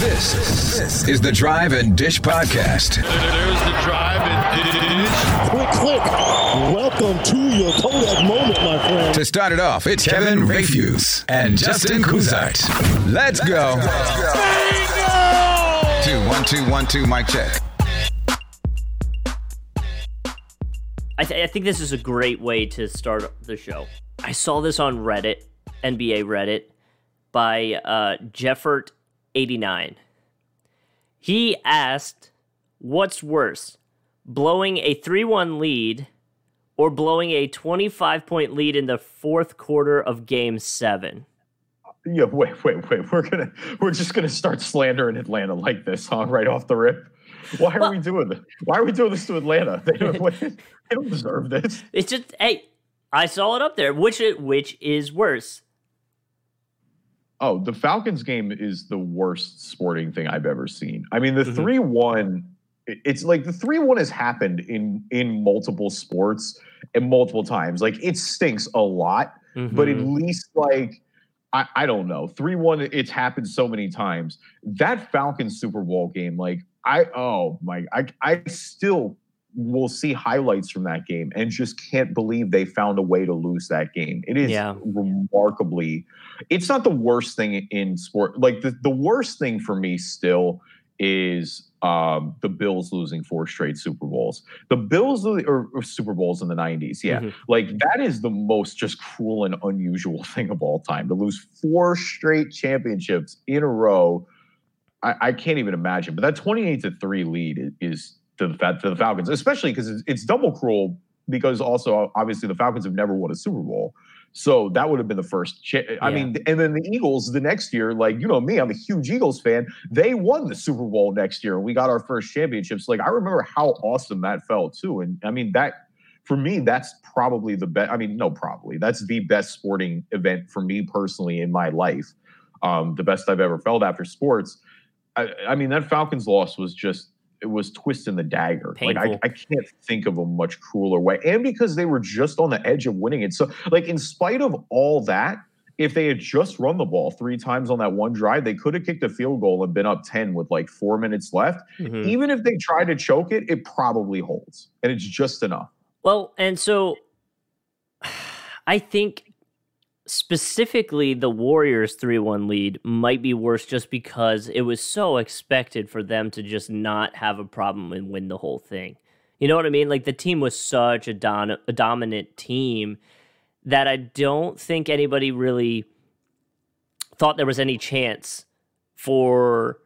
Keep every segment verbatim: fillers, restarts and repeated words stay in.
This, this is the Drive and Dish Podcast. There's the Drive and Dish. Quick, quick. Welcome to your Kodak moment, my friend. To start it off, it's Kevin Rafuse and Justin Kuzart. Let's, Let's go. Let's go. Bingo! Two, one, two, one, two, mic check. I, th- I think this is a great way to start the show. I saw this on Reddit, N B A Reddit, by uh, Jeffert. eighty-nine. He asked, what's worse, blowing a three one lead or blowing a twenty-five point lead in the fourth quarter of game seven? Yeah, wait, wait, wait. We're gonna we're just gonna start slandering Atlanta like this, huh? Right off the rip. Why are well, we doing this? Why are we doing this to Atlanta? They don't, they don't deserve this. It's just, hey, I saw it up there. Which which is worse? Oh, the Falcons game is the worst sporting thing I've ever seen. I mean, the mm-hmm. three one, it's like the three one has happened in in multiple sports and multiple times. Like, it stinks a lot, mm-hmm. but at least, like, I, I don't know. three one, it's happened so many times. That Falcons Super Bowl game, like, I, oh, my, I, I still will see highlights from that game and just can't believe they found a way to lose that game. It is yeah. remarkably... It's not the worst thing in sport. Like, the, the worst thing for me still is um, the Bills losing four straight Super Bowls. The Bills lo- or, or Super Bowls in the nineties, yeah. Mm-hmm. Like, that is the most just cruel and unusual thing of all time. To lose four straight championships in a row, I, I can't even imagine. But that twenty-eight to three lead is to the, to the Falcons, especially because it's, it's double cruel because also, obviously, the Falcons have never won a Super Bowl. So that would have been the first. Cha- I yeah. mean, and then the Eagles the next year, like, you know me, I'm a huge Eagles fan. They won the Super Bowl next year. We got our first championships. Like, I remember how awesome that felt too. And I mean, that for me, that's probably the best. I mean, no, probably that's the best sporting event for me personally in my life. Um, the best I've ever felt after sports. I, I mean, that Falcons loss was just, it was twisting the dagger. Painful. Like I, I can't think of a much crueler way. And because they were just on the edge of winning it. So like in spite of all that, if they had just run the ball three times on that one drive, they could have kicked a field goal and been up ten with like four minutes left. Mm-hmm. Even if they try to choke it, it probably holds. And it's just enough. Well, and so I think specifically the Warriors three one lead might be worse just because it was so expected for them to just not have a problem and win the whole thing. You know what I mean? Like the team was such a, don- a dominant team that I don't think anybody really thought there was any chance for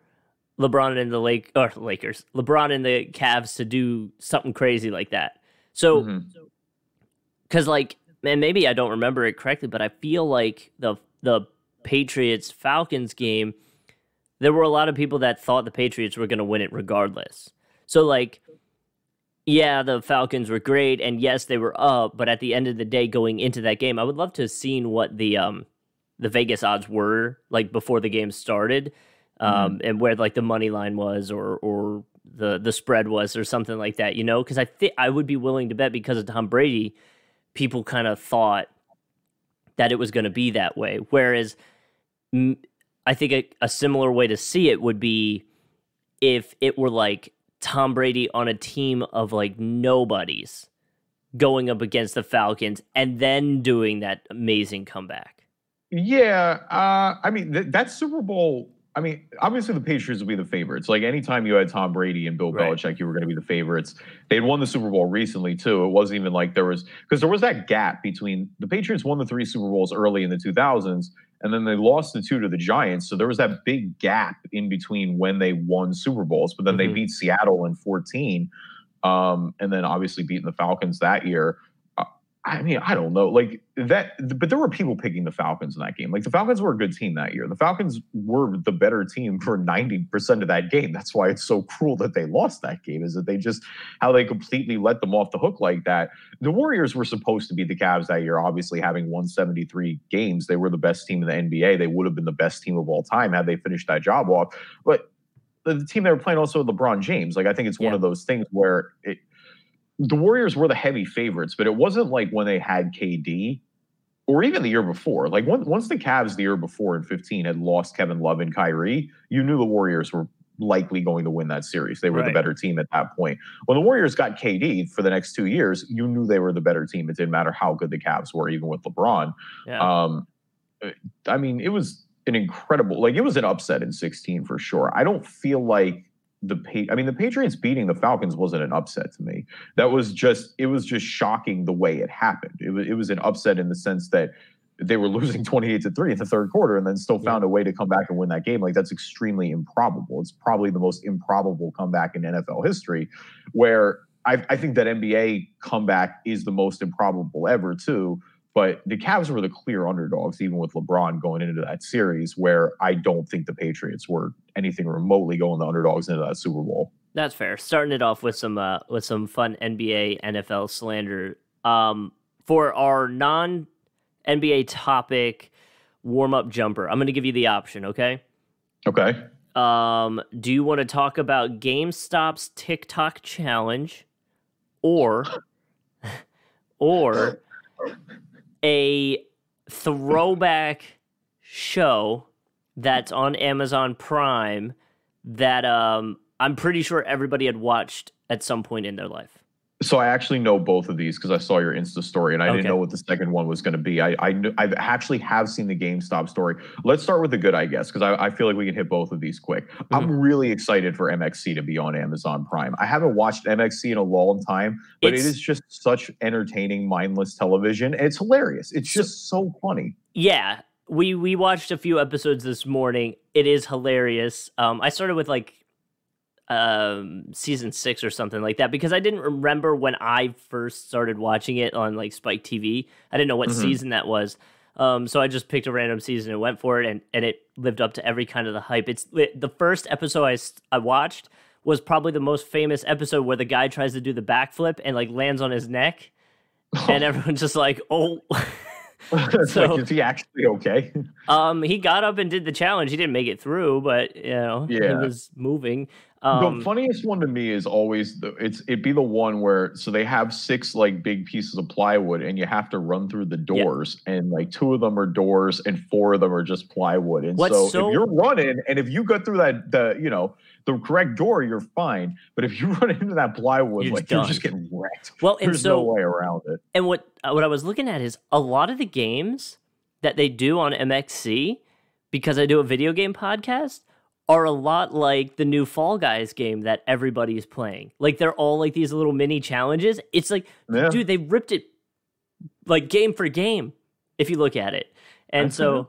LeBron and the Lake or Lakers, LeBron and the Cavs to do something crazy like that. So, because mm-hmm. like, and maybe I don't remember it correctly, but I feel like the the Patriots-Falcons game, there were a lot of people that thought the Patriots were going to win it regardless. So, like, yeah, the Falcons were great, and yes, they were up, but at the end of the day, going into that game, I would love to have seen what the um, the Vegas odds were, like, before the game started, um, mm-hmm. and where, like, the money line was or or the, the spread was or something like that, you know? Because I, th- I would be willing to bet because of Tom Brady, people kind of thought that it was going to be that way. Whereas I think a, a similar way to see it would be if it were like Tom Brady on a team of like nobodies going up against the Falcons and then doing that amazing comeback. Yeah. Uh, I mean, th- that Super Bowl I mean, obviously the Patriots would be the favorites. Like, anytime you had Tom Brady and Bill right. Belichick, you were going to be the favorites. They had won the Super Bowl recently, too. It wasn't even like there was – because there was that gap between – the Patriots won the three Super Bowls early in the two thousands, and then they lost the two to the Giants. So there was that big gap in between when they won Super Bowls. But then mm-hmm. they beat Seattle in fourteen, um, and then obviously beating the Falcons that year. I mean, I don't know. Like that, but there were people picking the Falcons in that game. Like the Falcons were a good team that year. The Falcons were the better team for ninety percent of that game. That's why it's so cruel that they lost that game, is that they just, how they completely let them off the hook like that. The Warriors were supposed to be the Cavs that year, obviously having won seventy-three games. They were the best team in the N B A. They would have been the best team of all time had they finished that job off. But the team they were playing also with LeBron James. Like, I think it's yeah. one of those things where it, the Warriors were the heavy favorites, but it wasn't like when they had K D or even the year before. Like when, once the Cavs the year before in fifteen had lost Kevin Love and Kyrie, you knew the Warriors were likely going to win that series. They were right. the better team at that point. When the Warriors got K D for the next two years, you knew they were the better team. It didn't matter how good the Cavs were, even with LeBron. Yeah. Um, I mean, it was an incredible, like it was an upset in sixteen for sure. I don't feel like, The pa- I mean, the Patriots beating the Falcons wasn't an upset to me. That was just, it was just shocking the way it happened. It was, it was an upset in the sense that they were losing twenty-eight to three in the third quarter and then still found a way to come back and win that game. Like, that's extremely improbable. It's probably the most improbable comeback in N F L history, where I, I think that N B A comeback is the most improbable ever, too. But the Cavs were the clear underdogs, even with LeBron going into that series, where I don't think the Patriots were anything remotely going the underdogs into that Super Bowl. That's fair. Starting it off with some uh, with some fun N B A, N F L slander. Um, for our non-N B A topic warm-up jumper, I'm going to give you the option, okay? Okay. Um, do you want to talk about GameStop's TikTok challenge or or... a throwback show that's on Amazon Prime that um, I'm pretty sure everybody had watched at some point in their life? So I actually know both of these because I saw your Insta story, and I okay. didn't know what the second one was going to be. I I, knew, I actually have seen the GameStop story. Let's start with the good, I guess, because I, I feel like we can hit both of these quick. Mm-hmm. I'm really excited for M X C to be on Amazon Prime. I haven't watched M X C in a long time, but it's, it is just such entertaining, mindless television. And it's hilarious. It's just so funny. Yeah. We, we watched a few episodes this morning. It is hilarious. Um, I started with like... um season six or something like that, because I didn't remember when I first started watching it on like Spike T V. I didn't know what mm-hmm. season that was, um so I just picked a random season and went for it, and and it lived up to every kind of the hype. It's it, the first episode I, I watched was probably the most famous episode, where the guy tries to do the backflip and like lands on his neck, oh. and everyone's just like, oh. So, like, is he actually okay? Um, he got up and did the challenge. He didn't make it through, but you know, yeah. he was moving. Um, the funniest one to me is always the, it's it'd be the one where so they have six like big pieces of plywood, and you have to run through the doors, yeah. and like two of them are doors, and four of them are just plywood. And so, so if you're running, and if you go through that the you know the correct door, you're fine. But if you run into that plywood, you're like done. You're just getting wrecked. Well, there's and so, no way around it. And what what I was looking at is a lot of the games that they do on M X C, because I do a video game podcast, are a lot like the new Fall Guys game that everybody's playing. Like, they're all like these little mini challenges. It's like, yeah. dude, they ripped it like game for game if you look at it. And that's so,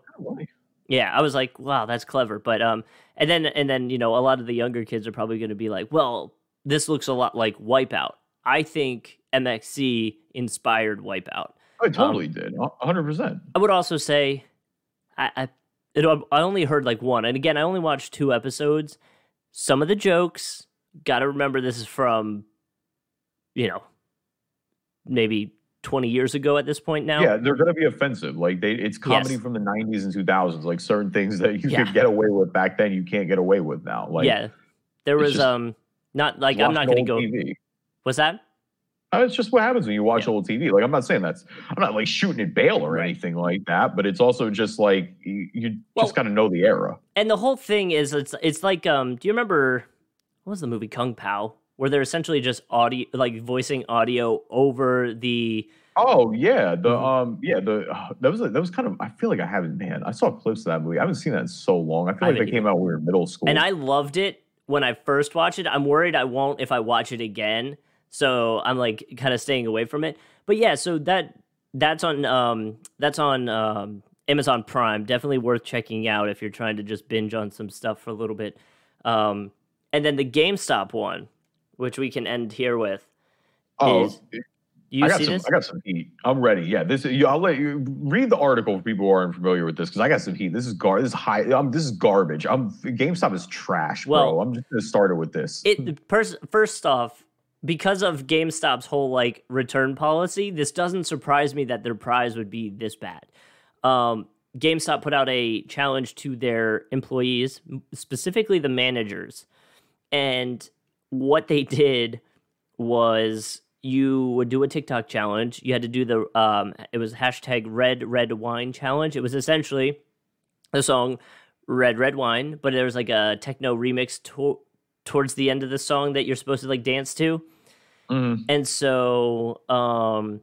yeah, I was like, wow, that's clever. But um, and then and then you know, a lot of the younger kids are probably going to be like, well, this looks a lot like Wipeout. I think M X C inspired Wipeout. I totally um, did, one hundred percent. I would also say, I. I It, I only heard like one. And again, I only watched two episodes. Some of the jokes, got to remember this is from, you know, maybe twenty years ago at this point now. Yeah, they're going to be offensive. Like, they, it's comedy yes. from the nineties and two thousands. Like, certain things that you yeah. could get away with back then, you can't get away with now. Like, yeah, there was um, not like, I'm not going to go. T V. What's that? It's just what happens when you watch yeah. old T V. Like, I'm not saying that's, I'm not like shooting at Bale or right. anything like that, but it's also just like, you, you well, just got to know the era. And the whole thing is, it's it's like, um, do you remember, what was the movie Kung Pao? where they're essentially just audio, like voicing audio over the. Oh yeah, the um yeah the uh, that was a, that was kind of I feel like I haven't man I saw clips of that movie. I haven't seen that in so long. I feel I like they came out when we were in middle school, and I loved it when I first watched it. I'm worried I won't if I watch it again, so I'm like kind of staying away from it. But yeah, so that that's on um that's on um, Amazon Prime. Definitely worth checking out if you're trying to just binge on some stuff for a little bit. Um, and then the GameStop one, which we can end here with. Oh. Is, You I, got see some, this? I got some heat. I'm ready. Yeah, this. I'll let you read the article for people who aren't familiar with this because I got some heat. This is gar. This is high. I'm, this is garbage. I'm GameStop is trash, well, bro. I'm just gonna start it with this. It pers- first off, because of GameStop's whole like return policy, this doesn't surprise me that their prize would be this bad. Um, GameStop put out a challenge to their employees, specifically the managers, and what they did was. You would do a TikTok challenge. You had to do the, um, it was hashtag red, red wine challenge. It was essentially the song Red, Red Wine, but there was like a techno remix to- towards the end of the song that you're supposed to like dance to. Mm. And so um,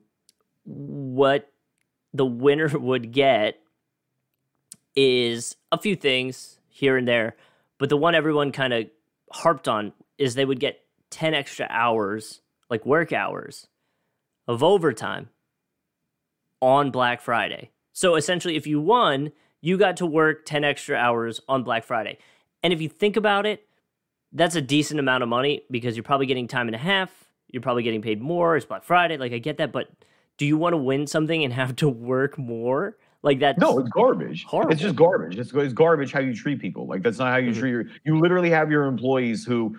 what the winner would get is a few things here and there, but the one everyone kind of harped on is they would get ten extra hours like work hours of overtime on Black Friday. So essentially, if you won, you got to work ten extra hours on Black Friday. And if you think about it, that's a decent amount of money because you're probably getting time and a half. You're probably getting paid more. It's Black Friday. Like, I get that. But do you want to win something and have to work more? Like that? No, it's garbage. Horrible. It's just garbage. It's, it's garbage how you treat people. Like, that's not how you mm-hmm. treat your... You literally have your employees who...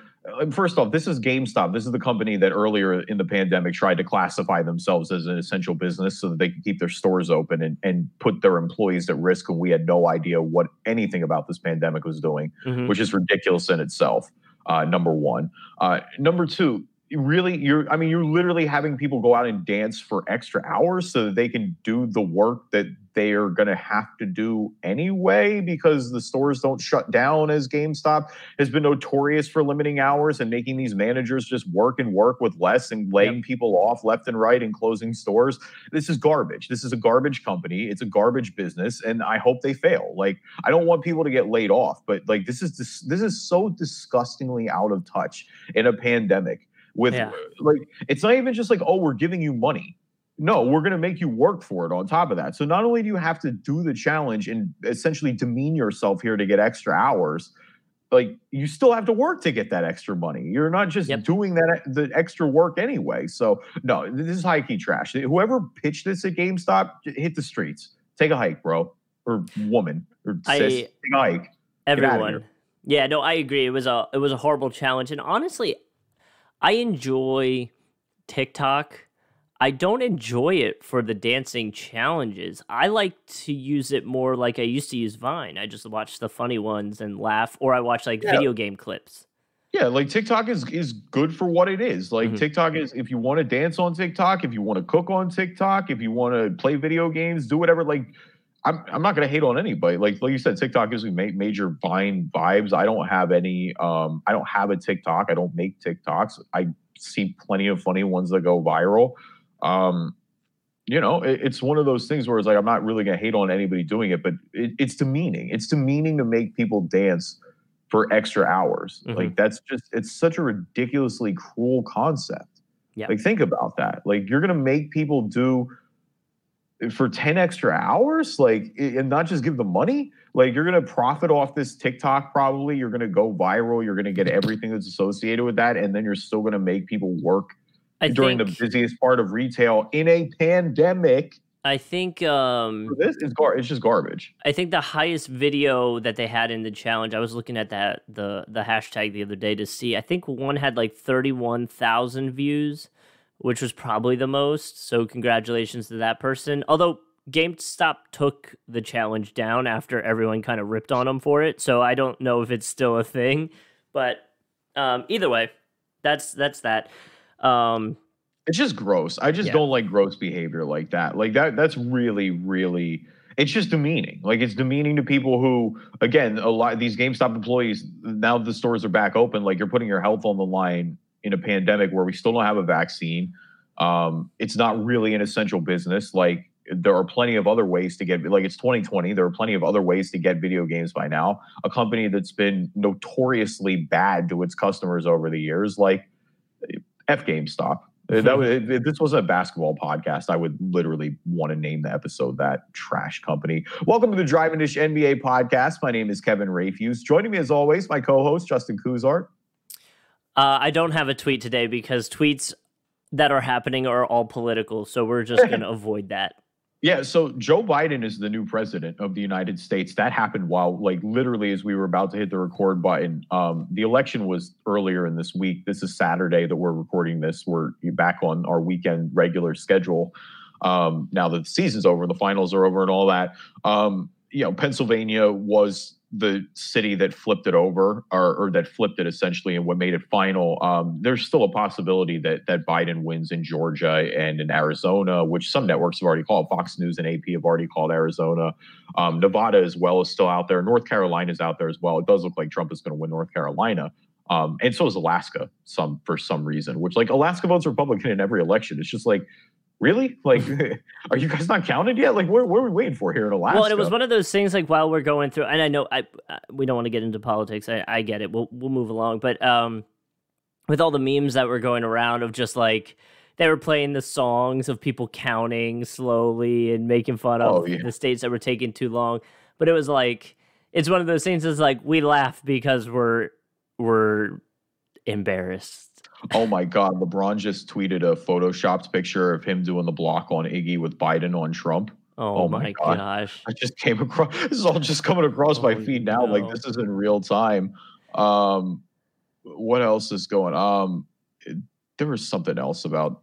First off, this is GameStop. This is the company that earlier in the pandemic tried to classify themselves as an essential business so that they could keep their stores open and, and put their employees at risk. And we had no idea what anything about this pandemic was doing, mm-hmm. which is ridiculous in itself, uh, number one. Uh, number two, really, you're I mean, you're literally having people go out and dance for extra hours so that they can do the work that they are going to have to do anyway because the stores don't shut down, as GameStop has been notorious for limiting hours and making these managers just work and work with less and laying yep. people off left and right and closing stores. This is garbage. This is a garbage company. It's a garbage business, and I hope they fail. Like, I don't want people to get laid off, but like this is dis- this is so disgustingly out of touch in a pandemic. With yeah. like, it's not even just like, oh, we're giving you money. No, we're going to make you work for it on top of that. So not only do you have to do the challenge and essentially demean yourself here to get extra hours, like you still have to work to get that extra money. You're not just yep. doing that the extra work anyway. So no, this is high-key trash. Whoever pitched this at GameStop, hit the streets. Take a hike, bro. Or woman. Or I, sis. Take a hike. Everyone. Yeah, no, I agree. It was a it was a horrible challenge. And honestly, I enjoy TikTok. I don't enjoy it for the dancing challenges. I like to use it more like I used to use Vine. I just watch the funny ones and laugh, or I watch like yeah. video game clips. Yeah, like TikTok is is good for what it is. Like mm-hmm. TikTok is, if you want to dance on TikTok, if you want to cook on TikTok, if you want to play video games, do whatever. Like, I'm I'm not gonna hate on anybody. Like like you said, TikTok gives me ma- major Vine vibes. I don't have any. Um, I don't have a TikTok. I don't make TikToks. I see plenty of funny ones that go viral. Um, you know, it, it's one of those things where it's like, I'm not really going to hate on anybody doing it, but it, it's demeaning. It's demeaning to make people dance for extra hours. Mm-hmm. Like that's just, it's such a ridiculously cruel concept. Yeah. Like think about that. Like you're going to make people do for ten extra hours, like, and not just give them money. Like you're going to profit off this TikTok probably. You're going to go viral. You're going to get everything that's associated with that. And then you're still going to make people work I during think, the busiest part of retail in a pandemic. I think um, this is gar- it's just garbage. I think the highest video that they had in the challenge, I was looking at that the the hashtag the other day to see. I think one had like thirty-one thousand views, which was probably the most. So congratulations to that person. Although GameStop took the challenge down after everyone kind of ripped on them for it. So I don't know if it's still a thing, but um, either way, that's that's that. Um, it's just gross. I just yeah. don't like gross behavior like that. Like that, that's really, really, it's just demeaning. Like it's demeaning to people who, again, a lot of these GameStop employees, now the stores are back open, like you're putting your health on the line in a pandemic where we still don't have a vaccine. Um, it's not really an essential business. Like, there are plenty of other ways to get, like, it's twenty twenty. There are plenty of other ways to get video games by now. A company that's been notoriously bad to its customers over the years, like F GameStop. That was, if this wasn't a basketball podcast, I would literally want to name the episode that trash company. Welcome to the Drive-In-ish N B A podcast. My name is Kevin Rafuse. Joining me as always, my co-host, Justin Kuzart. Uh, I don't have a tweet today because tweets that are happening are all political. So we're just going to avoid that. Yeah, so Joe Biden is the new president of the United States. That happened while, like, literally as we were about to hit the record button. Um, the election was earlier in this week. This is Saturday that we're recording this. We're back on our weekend regular schedule um, now that the season's over, the finals are over and all that. Um, you know, Pennsylvania was the city that flipped it over, or, or that flipped it essentially, and what made it final. Um, there's still a possibility that that Biden wins in Georgia and in Arizona, which some networks have already called. Fox News and A P have already called Arizona. Um, Nevada as well is still out there. North Carolina is out there as well. It does look like Trump is going to win North Carolina. Um, and so is Alaska, some for some reason, which, like, Alaska votes Republican in every election. It's just like, really? Like, are you guys not counted yet? Like, what, what are we waiting for here in Alaska? Well, and it was one of those things, like, while we're going through, and I know I, I we don't want to get into politics. I, I get it. We'll we'll move along. But um, with all the memes that were going around of just, like, they were playing the songs of people counting slowly and making fun of oh, yeah. the states that were taking too long. But it was like, it's one of those things that's like, we laugh because we're we're embarrassed. Oh, my God. LeBron just tweeted a photoshopped picture of him doing the block on Iggy with Biden on Trump. Oh, oh my, my God. gosh. I just came across. This is all just coming across oh, my feed now. No. Like, this is in real time. Um, what else is going on? Um, it, there was something else about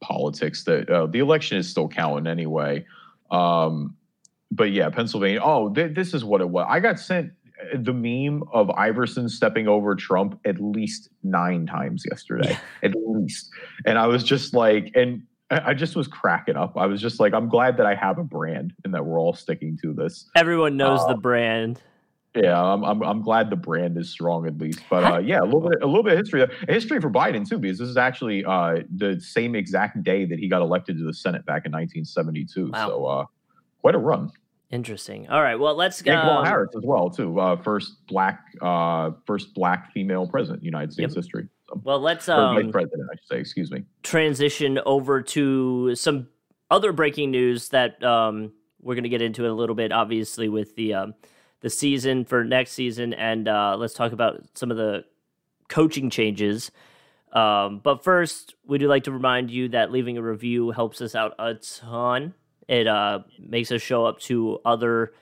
politics that uh, the election is still counting anyway. Um, but, yeah, Pennsylvania. Oh, th- this is what it was. I got sent the meme of Iverson stepping over Trump at least nine times yesterday, at least. And I was just like, and I just was cracking up. I was just like, I'm glad that I have a brand and that we're all sticking to this. Everyone knows uh, the brand. Yeah, I'm, I'm I'm glad the brand is strong at least. But uh, yeah, a little bit a little bit of history. History for Biden too, because this is actually uh, the same exact day that he got elected to the Senate back in nineteen seventy-two. Wow. So uh, quite a run. Interesting. All right. Well, let's go. Um, Harris as well, too. Uh, first black, uh, first black female president in United States yep. history. So, well, let's um, vice president, I should say. Excuse me. Transition over to some other breaking news that um, we're going to get into in a little bit. Obviously, with the um, the season for next season, and uh, let's talk about some of the coaching changes. Um, but first, we do like to remind you that leaving a review helps us out a ton. It uh, makes us show up to other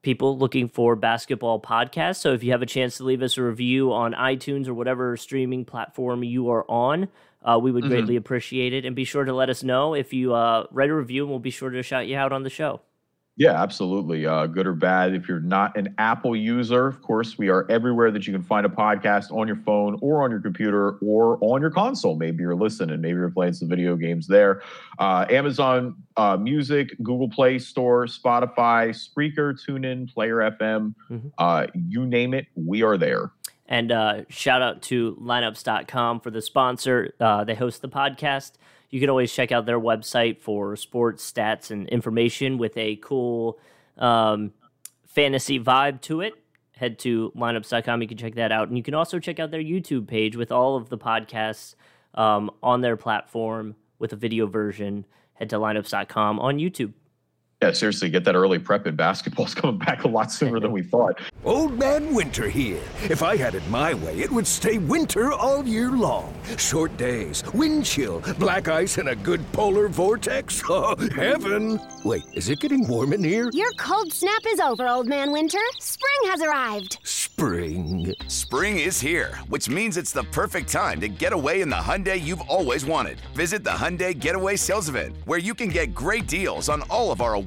people looking for basketball podcasts. So if you have a chance to leave us a review on iTunes or whatever streaming platform you are on, uh, we would mm-hmm. greatly appreciate it. And be sure to let us know if you uh, read a review, and we'll be sure to shout you out on the show. Yeah, absolutely. Uh, good or bad. If you're not an Apple user, of course, we are everywhere that you can find a podcast on your phone or on your computer or on your console. Maybe you're listening. Maybe you're playing some video games there. Uh, Amazon uh, Music, Google Play Store, Spotify, Spreaker, TuneIn, Player F M, mm-hmm. uh, you name it, we are there. And uh, shout out to lineups dot com for the sponsor. Uh, they host the podcast. You can always check out their website for sports, stats, and information with a cool um, fantasy vibe to it. Head to lineups dot com. You can check that out. And you can also check out their YouTube page with all of the podcasts um, on their platform with a video version. Head to lineups dot com on YouTube. Yeah, seriously, get that early prep in basketball. It's coming back a lot sooner than we thought. Old Man Winter here. If I had it my way, it would stay winter all year long. Short days, wind chill, black ice, and a good polar vortex. Oh, heaven. Wait, is it getting warm in here? Your cold snap is over, Old Man Winter. Spring has arrived. Spring. Spring is here, which means it's the perfect time to get away in the Hyundai you've always wanted. Visit the Hyundai Getaway Sales Event, where you can get great deals on all of our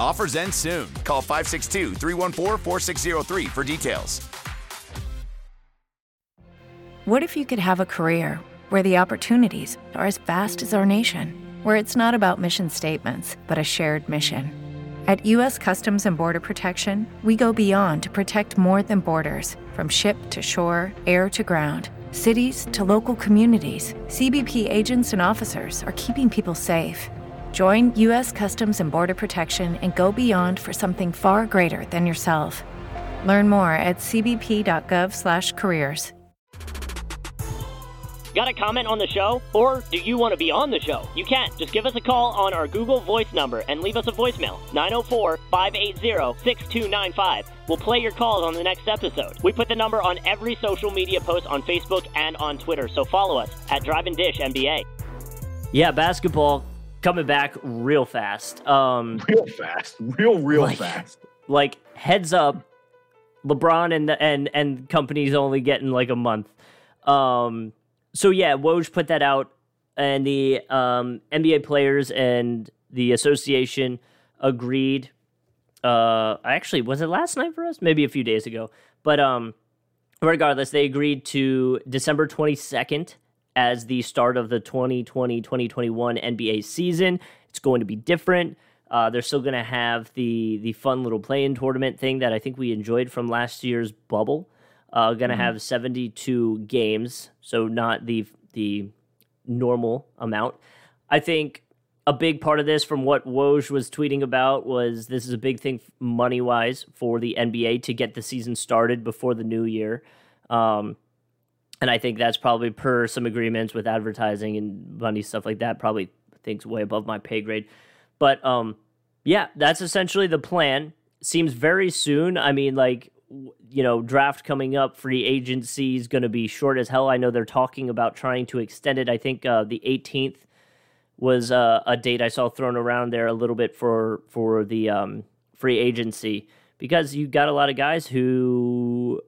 Offers end soon. Call five six two, three one four, four six zero three for details. What if you could have a career where the opportunities are as vast as our nation, where it's not about mission statements, but a shared mission? At U S Customs and Border Protection, we go beyond to protect more than borders. From ship to shore, air to ground, cities to local communities, C B P agents and officers are keeping people safe. Join U S Customs and Border Protection and go beyond for something far greater than yourself. Learn more at c b p dot gov slash careers. Got a comment on the show? Or do you want to be on the show? You can. Just give us a call on our Google Voice number and leave us a voicemail, nine oh four, five eight zero, six two nine five. We'll play your calls on the next episode. We put the number on every social media post on Facebook and on Twitter, so follow us at Drive and Dish N B A. Yeah, basketball coming back real fast. Um, real fast. Real, real like, fast. Like, heads up, LeBron and, the, and, and company's only getting like a month. Um... So, yeah, Woj put that out, and the um, N B A players and the association agreed. Uh, actually, was it last night for us? Maybe a few days ago. But um, regardless, they agreed to December twenty-second as the start of the twenty twenty twenty twenty-one N B A season. It's going to be different. Uh, they're still going to have the, the fun little play-in tournament thing that I think we enjoyed from last year's bubble. Uh, going to have seventy-two games, so not the the normal amount. I think a big part of this, from what Woj was tweeting about, was this is a big thing money-wise for the N B A to get the season started before the new year. Um, and I think that's probably per some agreements with advertising and money, stuff like that, probably things way above my pay grade. But, um, yeah, that's essentially the plan. Seems very soon. I mean, like... you know, draft coming up, free agency is going to be short as hell. I know they're talking about trying to extend it. I think uh, the eighteenth was uh, a date I saw thrown around there a little bit for for the um, free agency, because you got a lot of guys who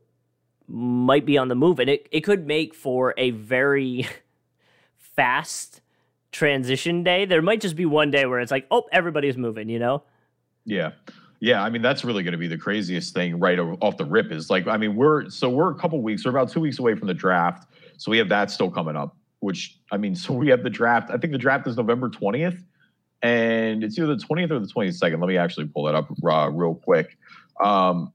might be on the move, and it, it could make for a very fast transition day. There might just be one day where it's like, oh, everybody's moving, you know? Yeah. Yeah, I mean, that's really going to be the craziest thing right off the rip is like, I mean, we're so we're a couple weeks or about two weeks away from the draft. So we have that still coming up, which I mean, so we have the draft. I think the draft is November twentieth, and it's either the twentieth or the twenty-second. Let me actually pull that up uh, real quick. Um,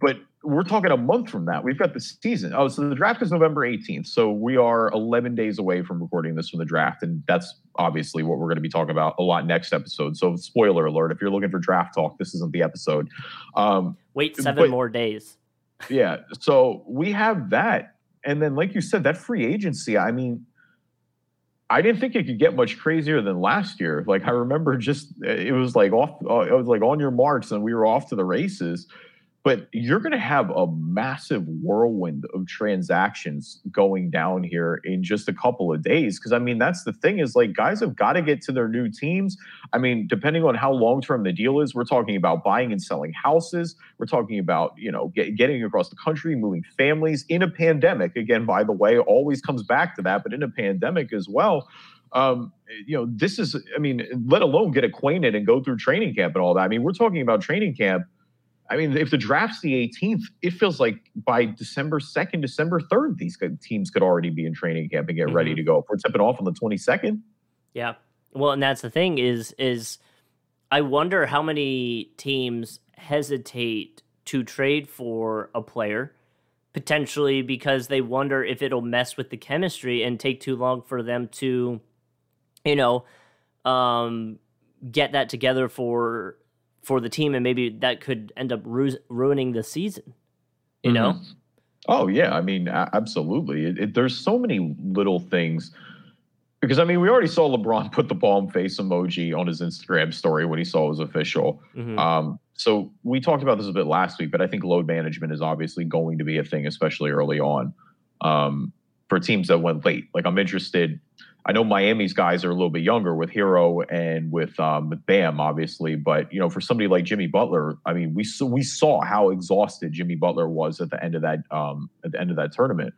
but we're talking a month from that. We've got the season. Oh, so the draft is November eighteenth. So we are eleven days away from recording this from the draft. And that's obviously what we're going to be talking about a lot next episode. So spoiler alert, if you're looking for draft talk, this isn't the episode. Um, Wait seven but, more days. Yeah. So we have that. And then, like you said, that free agency, I mean, I didn't think it could get much crazier than last year. Like I remember just, it was like off, it was like on your marks and we were off to the races. But you're going to have a massive whirlwind of transactions going down here in just a couple of days. Because, I mean, that's the thing is, like, guys have got to get to their new teams. I mean, depending on how long-term the deal is, we're talking about buying and selling houses. We're talking about, you know, get, getting across the country, moving families in a pandemic. Again, by the way, always comes back to that, but in a pandemic as well. Um, you know, this is, I mean, let alone get acquainted and go through training camp and all that. I mean, we're talking about training camp. I mean, if the draft's the eighteenth, it feels like by December second, December third, these teams could already be in training camp and get mm-hmm. ready to go. If we're tipping off on the twenty-second. Yeah. Well, and that's the thing is, is I wonder how many teams hesitate to trade for a player potentially because they wonder if it'll mess with the chemistry and take too long for them to, you know, um, get that together for for the team, and maybe that could end up ru- ruining the season, you know? Mm-hmm. Oh, yeah. I mean, absolutely. It, it, there's so many little things. Because, I mean, we already saw LeBron put the palm face emoji on his Instagram story when he saw it was official. Mm-hmm. Um, so we talked about this a bit last week, but I think load management is obviously going to be a thing, especially early on, um, for teams that went late. Like, I'm interested... I know Miami's guys are a little bit younger with Hero and with um, Bam, obviously. But, you know, for somebody like Jimmy Butler, I mean, we saw, we saw how exhausted Jimmy Butler was at the end of that um, at the end of that tournament.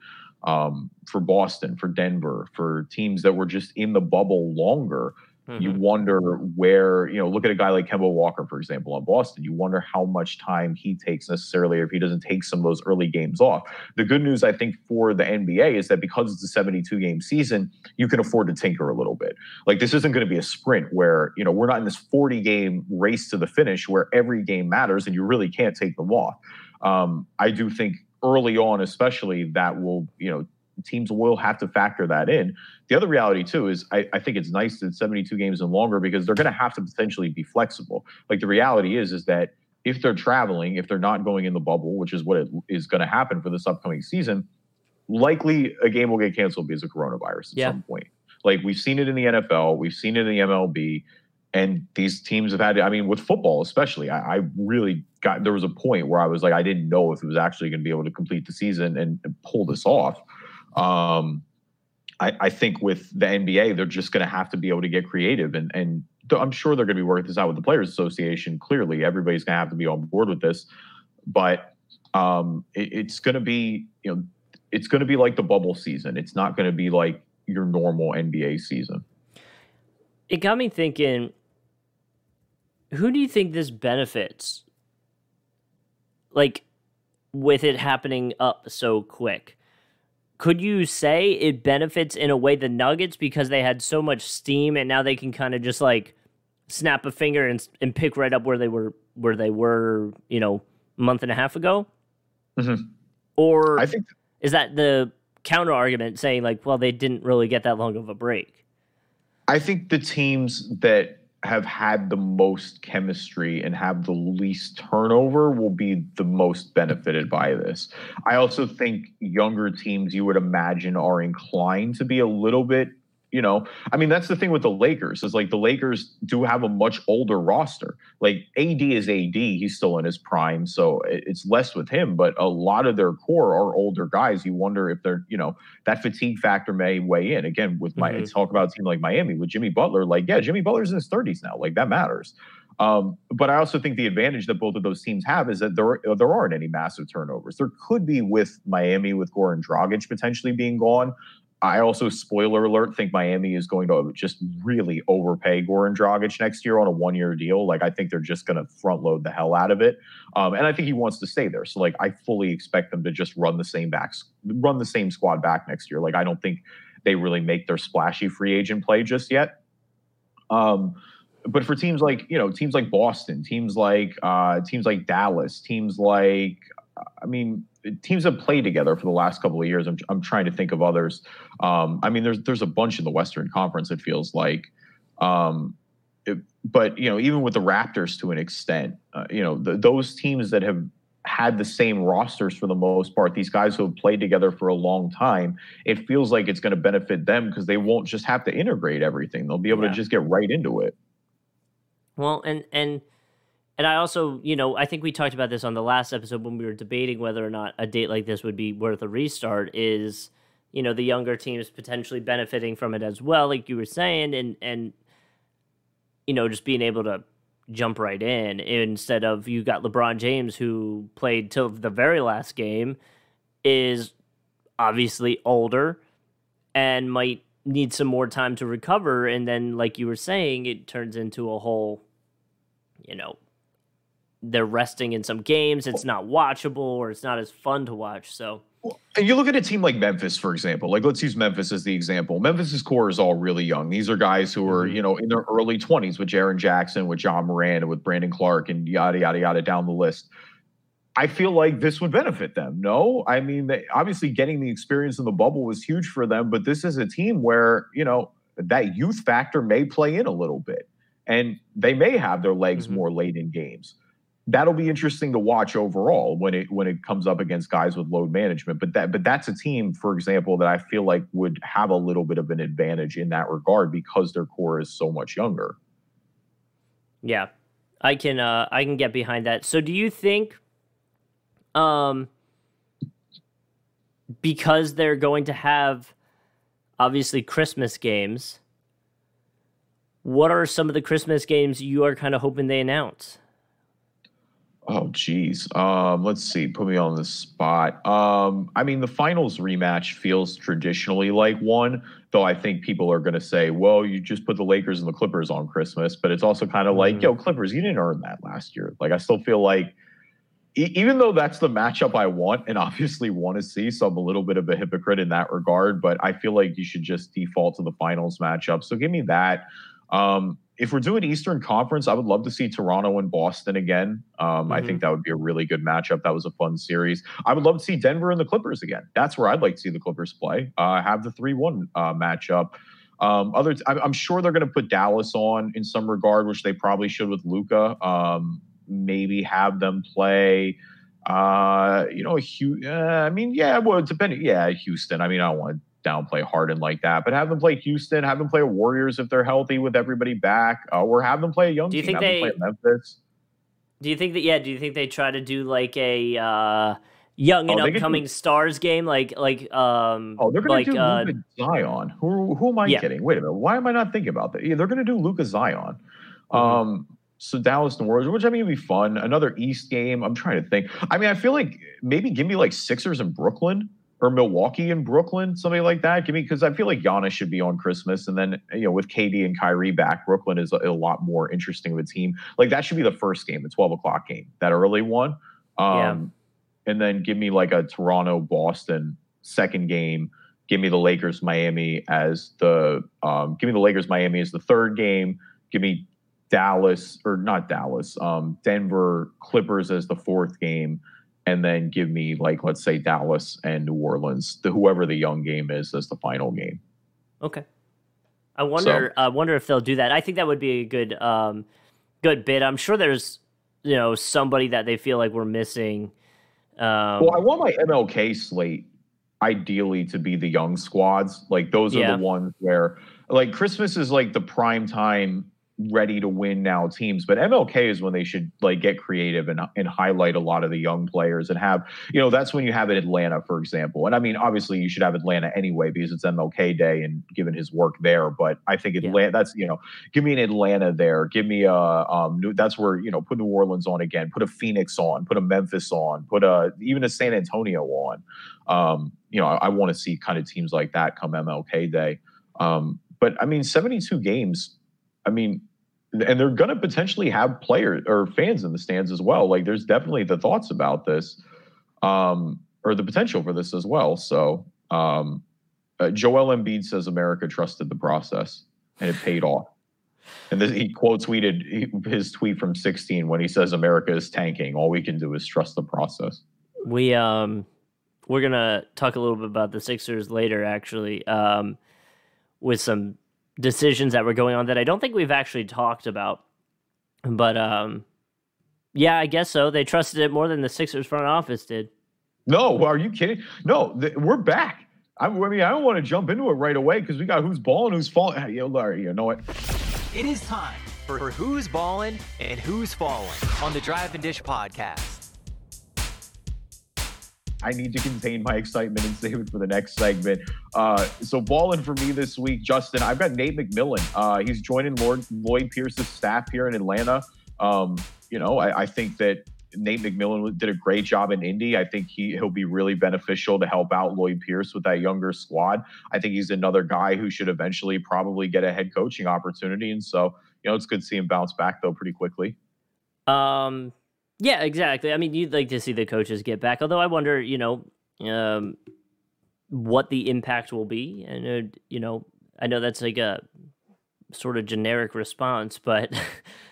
um, for Boston, for Denver, for teams that were just in the bubble longer. Mm-hmm. You wonder where, you know, look at a guy like Kemba Walker, for example, on Boston. You wonder how much time he takes necessarily, or if he doesn't take some of those early games off. The good news, I think, for the N B A is that because it's a seventy-two game season, you can afford to tinker a little bit. Like, this isn't going to be a sprint where, you know, we're not in this forty game race to the finish where every game matters and you really can't take them off. Um, I do think early on, especially, that will, you know, teams will have to factor that in. The other reality, too, is I, I think it's nice that seventy-two games and longer, because they're going to have to potentially be flexible. Like, the reality is, is that if they're traveling, if they're not going in the bubble, which is what it is going to happen for this upcoming season, likely a game will get canceled because of coronavirus at yeah. some point. Like, we've seen it in the N F L. We've seen it in the M L B. And these teams have had to, I mean, with football especially, I, I really got, there was a point where I was like, I didn't know if it was actually going to be able to complete the season and, and pull this off. Um, I, I think with the N B A, they're just going to have to be able to get creative. And, and I'm sure they're going to be working this out with the Players Association. Clearly, everybody's going to have to be on board with this. But um, it, it's going to be, you know, it's going to be like the bubble season. It's not going to be like your normal N B A season. It got me thinking, who do you think this benefits? Like, with it happening up so quick? Could you say it benefits, in a way, the Nuggets, because they had so much steam and now they can kind of just like snap a finger and and pick right up where they were, where they were, you know, a month and a half ago? Mm-hmm. Or I think, is that the counter argument, saying like, well, they didn't really get that long of a break? I think the teams that have had the most chemistry and have the least turnover will be the most benefited by this. I also think younger teams, you would imagine, are inclined to be a little bit, you know, I mean, that's the thing with the Lakers, is like the Lakers do have a much older roster. Like, A D is A D. He's still in his prime, so it's less with him, but a lot of their core are older guys. You wonder if they're, you know, that fatigue factor may weigh in. Again, with my, mm-hmm. talk about a team like Miami with Jimmy Butler, like, yeah, Jimmy Butler's in his thirties now. Like, that matters. Um, but I also think the advantage that both of those teams have is that there there aren't any massive turnovers. There could be with Miami, with Goran Dragic potentially being gone. I also, spoiler alert, think Miami is going to just really overpay Goran Dragic next year on a one-year deal. Like, I think they're just going to front-load the hell out of it. Um, and I think he wants to stay there. So, like, I fully expect them to just run the same back, run the same squad back next year. Like, I don't think they really make their splashy free agent play just yet. Um, but for teams like, you know, teams like Boston, teams like uh, teams like Dallas, teams like, I mean, teams have played together for the last couple of years. I'm I'm trying to think of others. Um, I mean, there's there's a bunch in the Western Conference, it feels like. Um, it, but, you know, even with the Raptors to an extent, uh, you know, the, those teams that have had the same rosters for the most part, these guys who have played together for a long time, it feels like it's going to benefit them because they won't just have to integrate everything. They'll be able yeah. to just get right into it. Well, and and... And I also, you know, I think we talked about this on the last episode when we were debating whether or not a date like this would be worth a restart, is, you know, the younger teams potentially benefiting from it as well, like you were saying, and, and you know, just being able to jump right in, instead of you got LeBron James, who played till the very last game, is obviously older and might need some more time to recover. And then, like you were saying, it turns into a whole, you know, they're resting in some games. It's not watchable, or it's not as fun to watch. So, well, and you look at a team like Memphis, for example. Like, let's use Memphis as the example. Memphis's core is all really young. These are guys who are, you know, in their early twenties, with Jaren Jackson, with John Moran, and with Brandon Clark, and yada yada yada down the list. I feel like this would benefit them. No, I mean, they, obviously getting the experience in the bubble was huge for them, but this is a team where, you know, that youth factor may play in a little bit, and they may have their legs mm-hmm. more late in games. That'll be interesting to watch overall when it when it comes up against guys with load management. But that but that's a team, for example, that I feel like would have a little bit of an advantage in that regard because their core is so much younger. Yeah, I can uh, I can get behind that. So do you think, um, because they're going to have obviously Christmas games, what are some of the Christmas games you are kind of hoping they announce? Oh, geez. Um, let's see. Put me on the spot. Um, I mean, the finals rematch feels traditionally like one, though I think people are going to say, well, you just put the Lakers and the Clippers on Christmas. But it's also kind of mm-hmm. like, yo, Clippers, you didn't earn that last year. Like, I still feel like, e- even though that's the matchup I want and obviously want to see, so I'm a little bit of a hypocrite in that regard, but I feel like you should just default to the finals matchup. So give me that. Um, If we're doing Eastern Conference, I would love to see Toronto and Boston again. Um, mm-hmm. I think that would be a really good matchup. That was a fun series. I would love to see Denver and the Clippers again. That's where I'd like to see the Clippers play. Uh, have the three one uh, matchup. Um, other, t- I'm sure they're going to put Dallas on in some regard, which they probably should with Luka. Um, maybe have them play... Uh, you know, Hugh, uh, I mean, yeah, well, depending. Yeah, Houston. I mean, I don't want to downplay Harden like that, but have them play Houston, have them play Warriors if they're healthy with everybody back, uh, or have them play a young do you team, think have they, them play Memphis. Do you think that, yeah, do you think they try to do like a uh, young and oh, upcoming do, stars game? Like, like, um, oh, they're going to like, do Luka uh, Zion. Who, who am I yeah. kidding? Wait a minute. Why am I not thinking about that? Yeah, they're going to do Luka Zion. Mm-hmm. Um, So Dallas and Warriors, which I mean would be fun. Another East game. I'm trying to think. I mean, I feel like maybe give me like Sixers in Brooklyn or Milwaukee in Brooklyn, something like that. Give me because I feel like Giannis should be on Christmas, and then you know with K D and Kyrie back, Brooklyn is a, a lot more interesting of a team. Like that should be the first game, the twelve o'clock game, that early one. Um, yeah. And then give me like a Toronto Boston second game. Give me the Lakers Miami as the um, give me the Lakers Miami as the third game. Give me. Dallas or not Dallas, um, Denver Clippers as the fourth game, and then give me like let's say Dallas and New Orleans, the whoever the young game is as the final game. Okay, I wonder. So, I wonder if they'll do that. I think that would be a good, um, good bid. I'm sure there's you know somebody that they feel like we're missing. Um, well, I want my M L K slate ideally to be the young squads. Like those are yeah. the ones where like Christmas is like the prime time. Ready to win now teams, but M L K is when they should like get creative and and highlight a lot of the young players and have you know that's when you have it Atlanta for example. And I mean obviously you should have Atlanta anyway because it's M L K Day and given his work there. But I think Atlanta yeah. that's you know give me an Atlanta there, give me a um that's where you know put New Orleans on again, put a Phoenix on, put a Memphis on, put a even a San Antonio on. Um, you know I, I want to see kind of teams like that come M L K Day. Um, but I mean seventy-two games. I mean, and they're going to potentially have players or fans in the stands as well. Like, there's definitely the thoughts about this um, or the potential for this as well. So, um, uh, Joel Embiid says America trusted the process and it paid off. And this, he quote tweeted he, his tweet from sixteen when he says America is tanking. All we can do is trust the process. We um, we're going to talk a little bit about the Sixers later, actually, um, with some decisions that were going on that I don't think we've actually talked about. But, um, yeah, I guess so. They trusted it more than the Sixers front office did. No, are you kidding? No, th- we're back. I, I mean, I don't want to jump into it right away because we got who's balling, who's falling. Yo, Larry, you know what? It is time for, for Who's Balling and Who's Falling on the Drive and Dish podcast. I need to contain my excitement and save it for the next segment. Uh, so balling for me this week, Justin, I've got Nate McMillan. Uh, he's joining Lord, Lloyd Pierce's staff here in Atlanta. Um, you know, I, I think that Nate McMillan did a great job in Indy. I think he, he'll be really beneficial to help out Lloyd Pierce with that younger squad. I think he's another guy who should eventually probably get a head coaching opportunity. And so, you know, it's good to see him bounce back, though, pretty quickly. Um. Yeah, exactly. I mean, you'd like to see the coaches get back, although I wonder, you know, um, what the impact will be. And, uh, you know, I know that's like a sort of generic response, but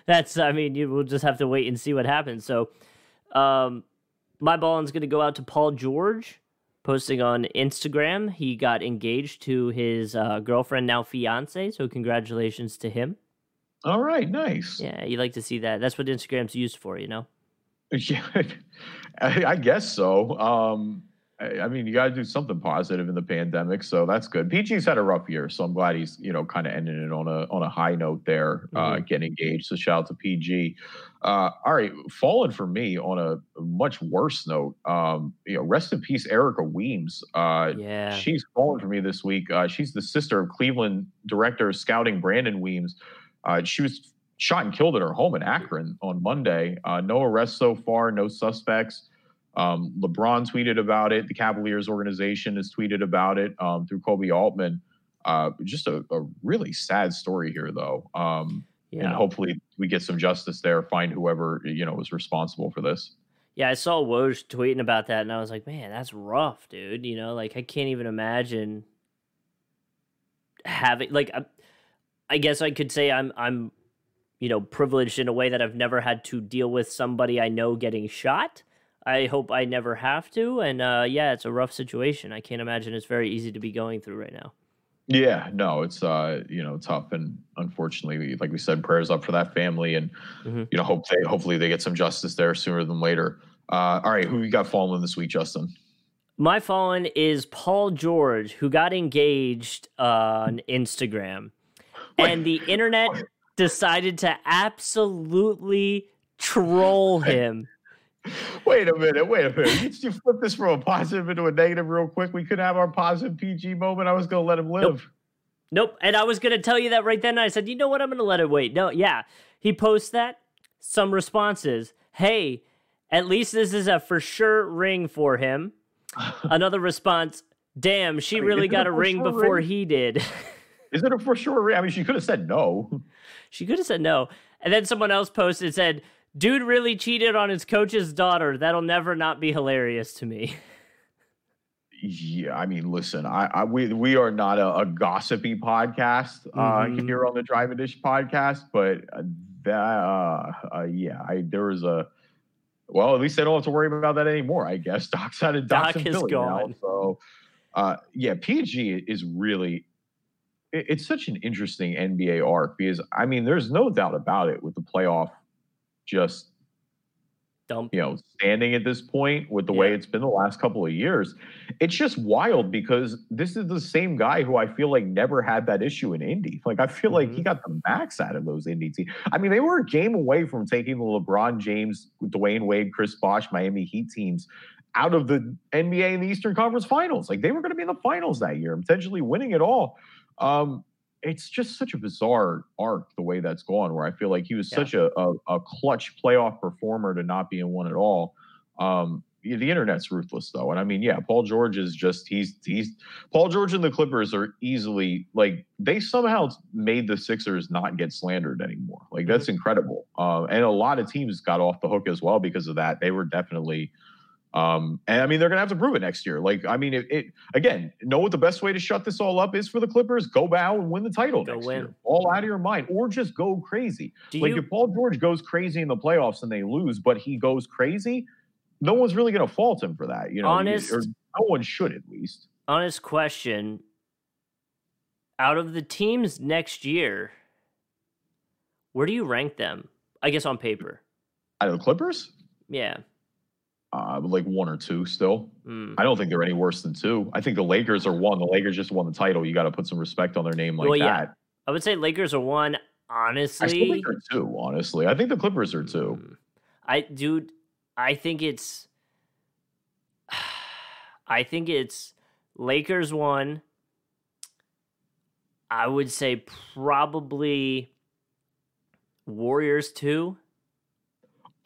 that's, I mean, you will just have to wait and see what happens. So um, my balling's going to go out to Paul George, posting on Instagram. He got engaged to his uh, girlfriend, now fiance. So congratulations to him. All right. Nice. Yeah, you like to see that. That's what Instagram's used for, you know? Yeah, I, I guess so. Um, I, I mean, you got to do something positive in the pandemic, so that's good. P G's had a rough year, so I'm glad he's you know kind of ending it on a on a high note there, mm-hmm. uh, getting engaged. So shout out to P G. Uh, all right, falling for me on a much worse note. Um, you know, rest in peace, Erica Weems. Uh, yeah, she's falling for me this week. Uh, she's the sister of Cleveland director of scouting Brandon Weems. Uh, she was shot and killed at her home in Akron on Monday. Uh, no arrests so far, no suspects. Um, LeBron tweeted about it. The Cavaliers organization has tweeted about it um, through Kobe Altman. Uh, just a, a really sad story here, though. Um, yeah. And hopefully we get some justice there, find whoever, you know, was responsible for this. Yeah, I saw Woj tweeting about that, and I was like, man, that's rough, dude. You know, like, I can't even imagine having, like, I, I guess I could say I'm, I'm, you know, privileged in a way that I've never had to deal with somebody I know getting shot. I hope I never have to. And, uh, yeah, it's a rough situation. I can't imagine it's very easy to be going through right now. Yeah, no, it's, uh, you know, tough. And unfortunately, we, like we said, prayers up for that family and, mm-hmm. you know, hope they, hopefully they get some justice there sooner than later. Uh, all right. Who you got falling this week, Justin? My fallen is Paul George, who got engaged on Instagram what? and the internet what? decided to absolutely troll him. Wait a minute, wait a minute. You, you flip this from a positive into a negative real quick. We could have our positive P G moment. I was going to let him live. Nope. nope. And I was going to tell you that right then. I said, you know what? I'm going to let it wait. No, yeah. He posts that. Some responses. Hey, at least this is a for sure ring for him. Another response. Damn, she I mean, really got a ring sure before ring? he did. Is it a for sure ring? I mean, she could have said no. She could have said no. And then someone else posted and said, dude really cheated on his coach's daughter. That'll never not be hilarious to me. Yeah, I mean, listen, I, I we we are not a, a gossipy podcast mm-hmm. uh, here on the Drive and Dish podcast, but that uh, uh, yeah, I, there was a well, at least I don't have to worry about that anymore. I guess Doc's out of Doc is Philly gone. Now, so uh, yeah, P G is really. It, it's such an interesting N B A arc because I mean, there's no doubt about it with the playoff. Just, dump. you know, standing at this point with the yeah. way it's been the last couple of years. It's just wild because this is the same guy who I feel like never had that issue in Indy. Like, I feel mm-hmm. like he got the max out of those Indy teams. I mean, they were a game away from taking the LeBron James, Dwayne Wade, Chris Bosh, Miami Heat teams out of the N B A in the Eastern Conference Finals. Like, they were going to be in the finals that year, potentially winning it all. Um, It's just such a bizarre arc the way that's gone, where I feel like he was yeah. such a, a, a clutch playoff performer to not be in one at all. Um, the internet's ruthless, though. And I mean, yeah, Paul George is just he's he's Paul George and the Clippers are easily like they somehow made the Sixers not get slandered anymore. Like, that's incredible. Um, and a lot of teams got off the hook as well because of that. They were definitely. Um, and I mean, they're going to have to prove it next year. Like, I mean, it, it again, know what the best way to shut this all up is for the Clippers? Go bow and win the title go next win. year. All out of your mind. Or just go crazy. Do like, you, if Paul George goes crazy in the playoffs and they lose, but he goes crazy, no one's really going to fault him for that. You know, honest, or no one should at least. Honest question. Out of the teams next year, where do you rank them? I guess on paper. Out of the Clippers? Yeah. Uh, like one or two still. Mm. I don't think they're any worse than two. I think the Lakers are one. The Lakers just won the title. You got to put some respect on their name like well, yeah. that. I would say Lakers are one, honestly. I still think they're two, honestly. I think the Clippers are two. Mm. I, dude, I think it's... I think it's Lakers one. I would say probably Warriors two.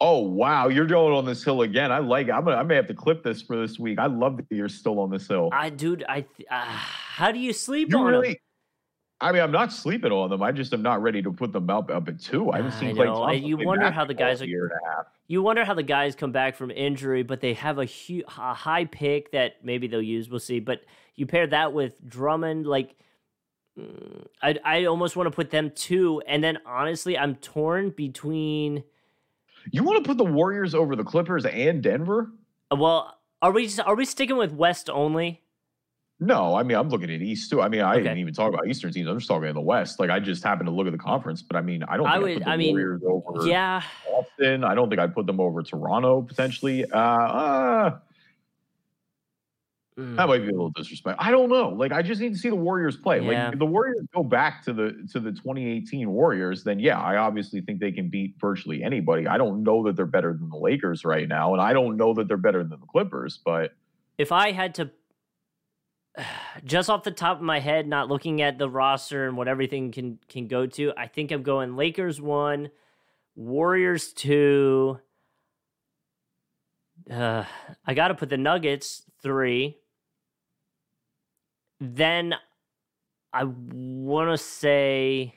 Oh, wow. You're going on this hill again. I like it. I'm gonna, I may have to clip this for this week. I love that you're still on this hill. I, dude, I, uh, how do you sleep you on really, them? I mean, I'm not sleeping on them. I just am not ready to put them up, up at two. I haven't seen Clay Thompson. You wonder how the guys are, you wonder how the guys come back from injury, but they have a, hu- a high pick that maybe they'll use. We'll see. But you pair that with Drummond, like, I, I almost want to put them two. And then honestly, I'm torn between. You want to put the Warriors over the Clippers and Denver? Well, are we just, are we sticking with West only? No, I mean, I'm looking at East too. I mean, I okay. didn't even talk about Eastern teams. I'm just talking in the West. Like, I just happened to look at the conference, but I mean, I don't think I would, I put the I mean, Warriors over yeah. Austin. I don't think I'd put them over Toronto, potentially. Uh, uh, mm. That might be a little disrespectful. I don't know. Like, I just need to see the Warriors play. Yeah. Like, if the Warriors go back to the to the twenty eighteen Warriors, then yeah, I obviously think they can beat virtually anybody. I don't know that they're better than the Lakers right now, and I don't know that they're better than the Clippers, but if I had to just off the top of my head, not looking at the roster and what everything can can go to, I think I'm going Lakers one, Warriors two. Uh, I got to put the Nuggets three. Then I want to say,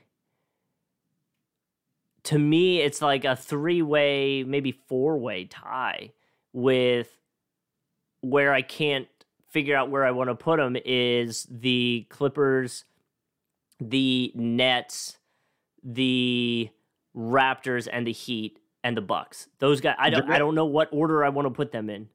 to me, it's like a three-way, maybe four-way tie with where I can't figure out where I want to put them is the Clippers, the Nets, the Raptors, and the Heat, and the Bucks. Those guys, I don't, I don't know what order I want to put them in.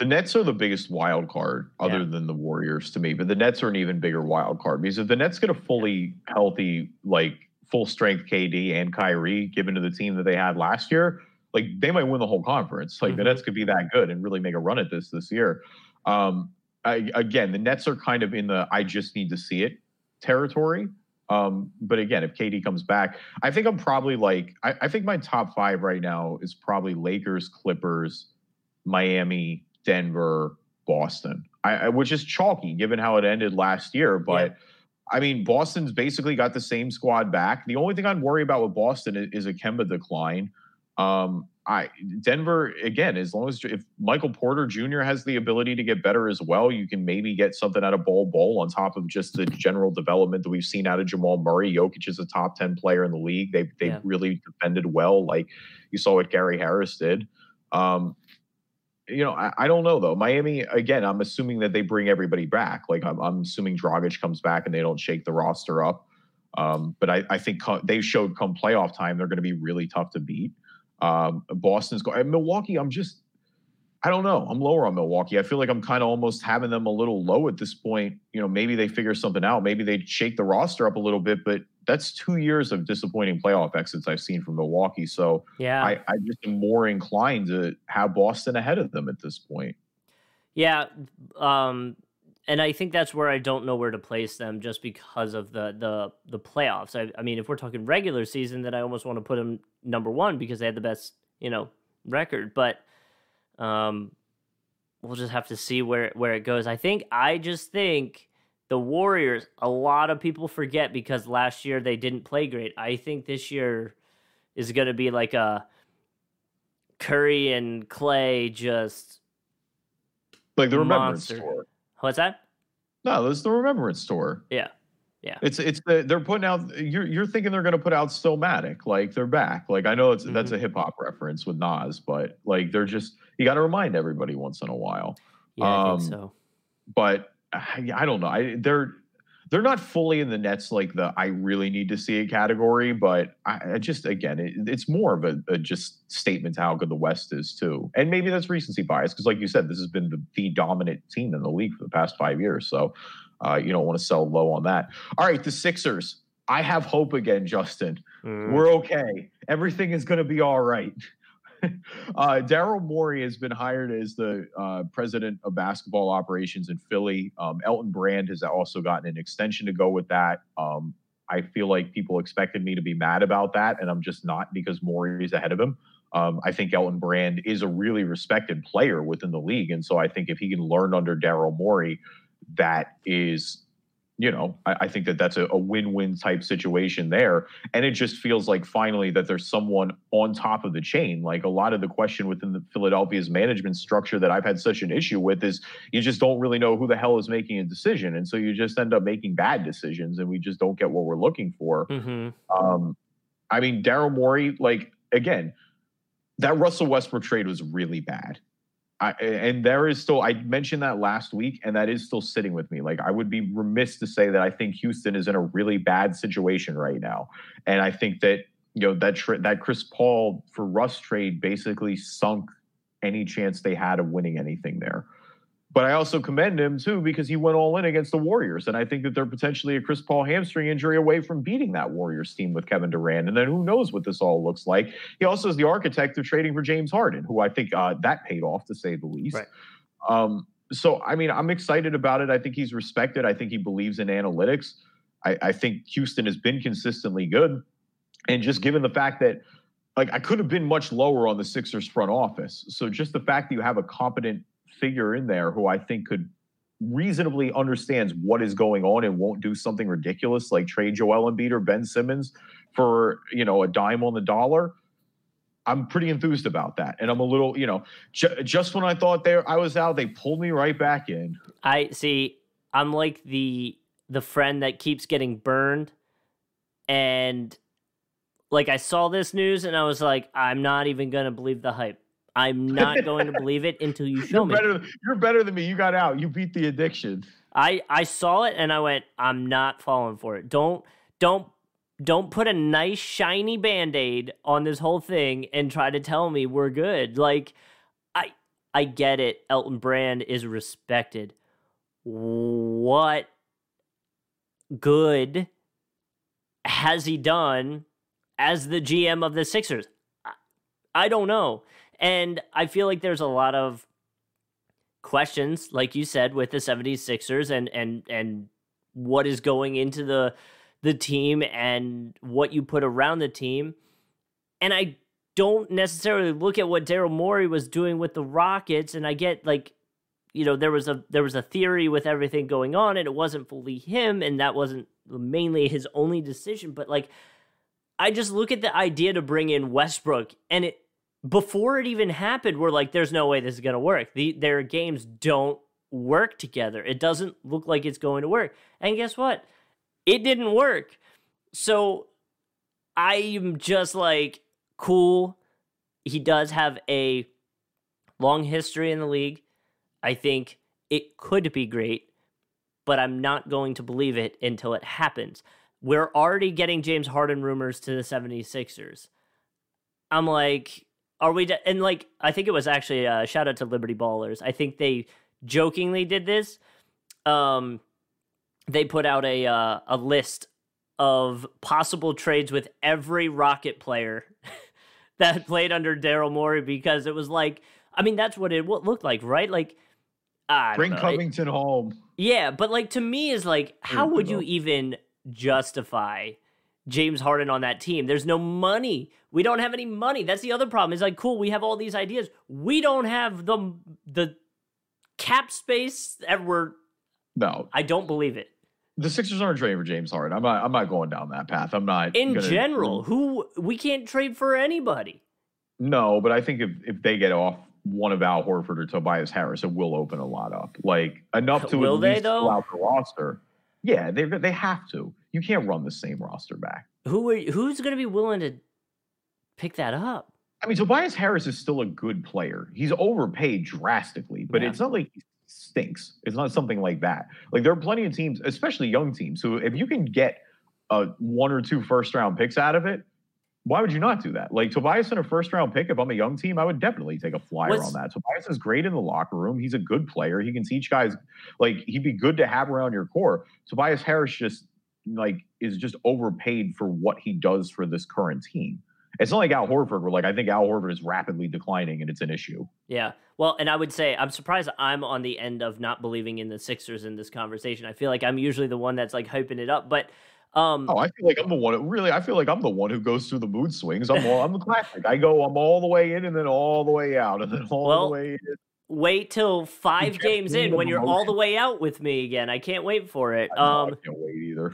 The Nets are the biggest wild card other yeah. than the Warriors to me, but the Nets are an even bigger wild card because if the Nets get a fully healthy, like full strength K D and Kyrie given to the team that they had last year, like they might win the whole conference. Like mm-hmm. the Nets could be that good and really make a run at this this year. Um, I, again, the Nets are kind of in the I just need to see it territory. Um, but again, if K D comes back, I think I'm probably like, I, I think my top five right now is probably Lakers, Clippers, Miami, Denver, Boston, I, I which is chalky given how it ended last year. But yeah. I mean, Boston's basically got the same squad back. The only thing I'd worry about with Boston is, is a Kemba decline. Um, I Denver, again, as long as if Michael Porter Junior has the ability to get better as well, you can maybe get something out of Bol Bol on top of just the general development that we've seen out of Jamal Murray. Jokic is a top ten player in the league. They they yeah. really defended well, like you saw what Gary Harris did. Um, you know, I, I don't know though. Miami, again, I'm assuming that they bring everybody back. Like I'm, I'm assuming Dragic comes back and they don't shake the roster up. Um, but I, I think co- they showed come playoff time they're going to be really tough to beat. Um, Boston's going. Milwaukee, I'm just, I don't know. I'm lower on Milwaukee. I feel like I'm kind of almost having them a little low at this point. You know, maybe they figure something out. Maybe they shake the roster up a little bit, but that's two years of disappointing playoff exits I've seen from Milwaukee. So yeah. I, I just am more inclined to have Boston ahead of them at this point. Yeah. Um, and I think that's where I don't know where to place them just because of the the the playoffs. I, I mean, if we're talking regular season, then I almost want to put them number one because they had the best, you know, record. But um, we'll just have to see where, where it goes. I think I just think the Warriors, a lot of people forget because last year they didn't play great. I think this year is going to be like a Curry and Clay just like the remembrance tour. What's that? No, it's the Remembrance Tour. Yeah, yeah. It's it's the, they're putting out. You're you're thinking they're going to put out Stillmatic, like they're back. Like I know it's mm-hmm. that's a hip hop reference with Nas, but like they're just you got to remind everybody once in a while. Yeah, um, I think so. But I, I don't know. I, they're they're not fully in the Nets like the I really need to see a category, but I, I just again it, it's more of a, a just statement to how good the West is too, and maybe that's recency bias because like you said, this has been the, the dominant team in the league for the past five years. So uh, you don't want to sell low on that. All right, the Sixers. I have hope again, Justin. Mm. We're okay. Everything is going to be all right. Uh, Daryl Morey has been hired as the uh, president of basketball operations in Philly. Um, Elton Brand has also gotten an extension to go with that. Um, I feel like people expected me to be mad about that, and I'm just not because Morey is ahead of him. Um, I think Elton Brand is a really respected player within the league, and so I think if he can learn under Daryl Morey, that is, you know, I, I think that that's a, a win-win type situation there. And it just feels like finally that there's someone on top of the chain. Like a lot of the question within the Philadelphia's management structure that I've had such an issue with is you just don't really know who the hell is making a decision. And so you just end up making bad decisions and we just don't get what we're looking for. Mm-hmm. Um, I mean, Daryl Morey, like, again, that Russell Westbrook trade was really bad. I, and there is still, I mentioned that last week, and that is still sitting with me. Like, I would be remiss to say that I think Houston is in a really bad situation right now. And I think that, you know, that tra- that Chris Paul for Russ trade basically sunk any chance they had of winning anything there. But I also commend him, too, because he went all in against the Warriors. And I think that they're potentially a Chris Paul hamstring injury away from beating that Warriors team with Kevin Durant. And then who knows what this all looks like. He also is the architect of trading for James Harden, who I think uh, that paid off, to say the least. Right. Um, so, I mean, I'm excited about it. I think he's respected. I think he believes in analytics. I, I think Houston has been consistently good. And just given the fact that, like, I could have been much lower on the Sixers front office. So just the fact that you have a competent figure in there who I think could reasonably understands what is going on and won't do something ridiculous like trade Joel Embiid or Ben Simmons for, you know, a dime on the dollar, I'm pretty enthused about that. And I'm a little, you know, ju- just when I thought there I was out, they pulled me right back in. I see. I'm like the the friend that keeps getting burned. And like I saw this news and I was like, I'm not even going to believe the hype. I'm not going to believe it until you show you're me. Better, you're better than me. You got out. You beat the addiction. I, I saw it and I went, I'm not falling for it. Don't don't don't put a nice shiny Band-Aid on this whole thing and try to tell me we're good. Like, I I get it. Elton Brand is respected. What good has he done as the G M of the Sixers? I, I don't know. And I feel like there's a lot of questions, like you said, with the seventy-sixers and and and what is going into the the team and what you put around the team. And I don't necessarily look at what Daryl Morey was doing with the Rockets, and I get, like, you know, there was a there was a theory with everything going on, and it wasn't fully him, and that wasn't mainly his only decision. But, like, I just look at the idea to bring in Westbrook, and it before it even happened, we're like, there's no way this is going to work. The, their games don't work together. It doesn't look like it's going to work. And guess what? It didn't work. So I'm just like, cool. He does have a long history in the league. I think it could be great, but I'm not going to believe it until it happens. We're already getting James Harden rumors to the seventy-sixers. I'm like... Are we de- and like I think it was actually a shout out to Liberty Ballers. I think they jokingly did this. Um, they put out a uh, a list of possible trades with every Rocket player that played under Daryl Morey, because it was like, I mean, that's what it looked like, right? Like, I bring know, Covington it, home. Yeah, but like to me is like, how bring would you home. even justify James Harden on that team? There's no money. We don't have any money. That's the other problem. It's like, cool, we have all these ideas. We don't have the the cap space that we're... No. I don't believe it. The Sixers aren't trading for James Harden. I'm not, I'm not going down that path. I'm not... In gonna, general, who we can't trade for anybody. No, but I think if, if they get off one of Al Horford or Tobias Harris, it will open a lot up. Like, enough to will at least fill out the roster. Yeah, they they have to. You can't run the same roster back. Who are, who's going to be willing to pick that up? I mean, Tobias Harris is still a good player. He's overpaid drastically, but yeah. It's not like he stinks. It's not something like that. Like, there are plenty of teams, especially young teams, who if you can get a one or two first-round picks out of it, why would you not do that? Like, Tobias in a first-round pick, if I'm a young team, I would definitely take a flyer What's, on that. Tobias is great in the locker room. He's a good player. He can teach guys, like, he'd be good to have around your core. Tobias Harris just, like, is just overpaid for what he does for this current team. It's not like Al Horford, where, like, I think Al Horford is rapidly declining and it's an issue. Yeah. Well, and I would say I'm surprised I'm on the end of not believing in the Sixers in this conversation. I feel like I'm usually the one that's, like, hyping it up, but... Um, oh, I feel like I'm the one. Really, I feel like I'm the one who goes through the mood swings. I'm all, I'm the classic. I go, I'm all the way in and then all the way out and then all well, the way in. Wait till five games in when you're emotion. all the way out with me again. I can't wait for it. I, um, know, I can't wait either.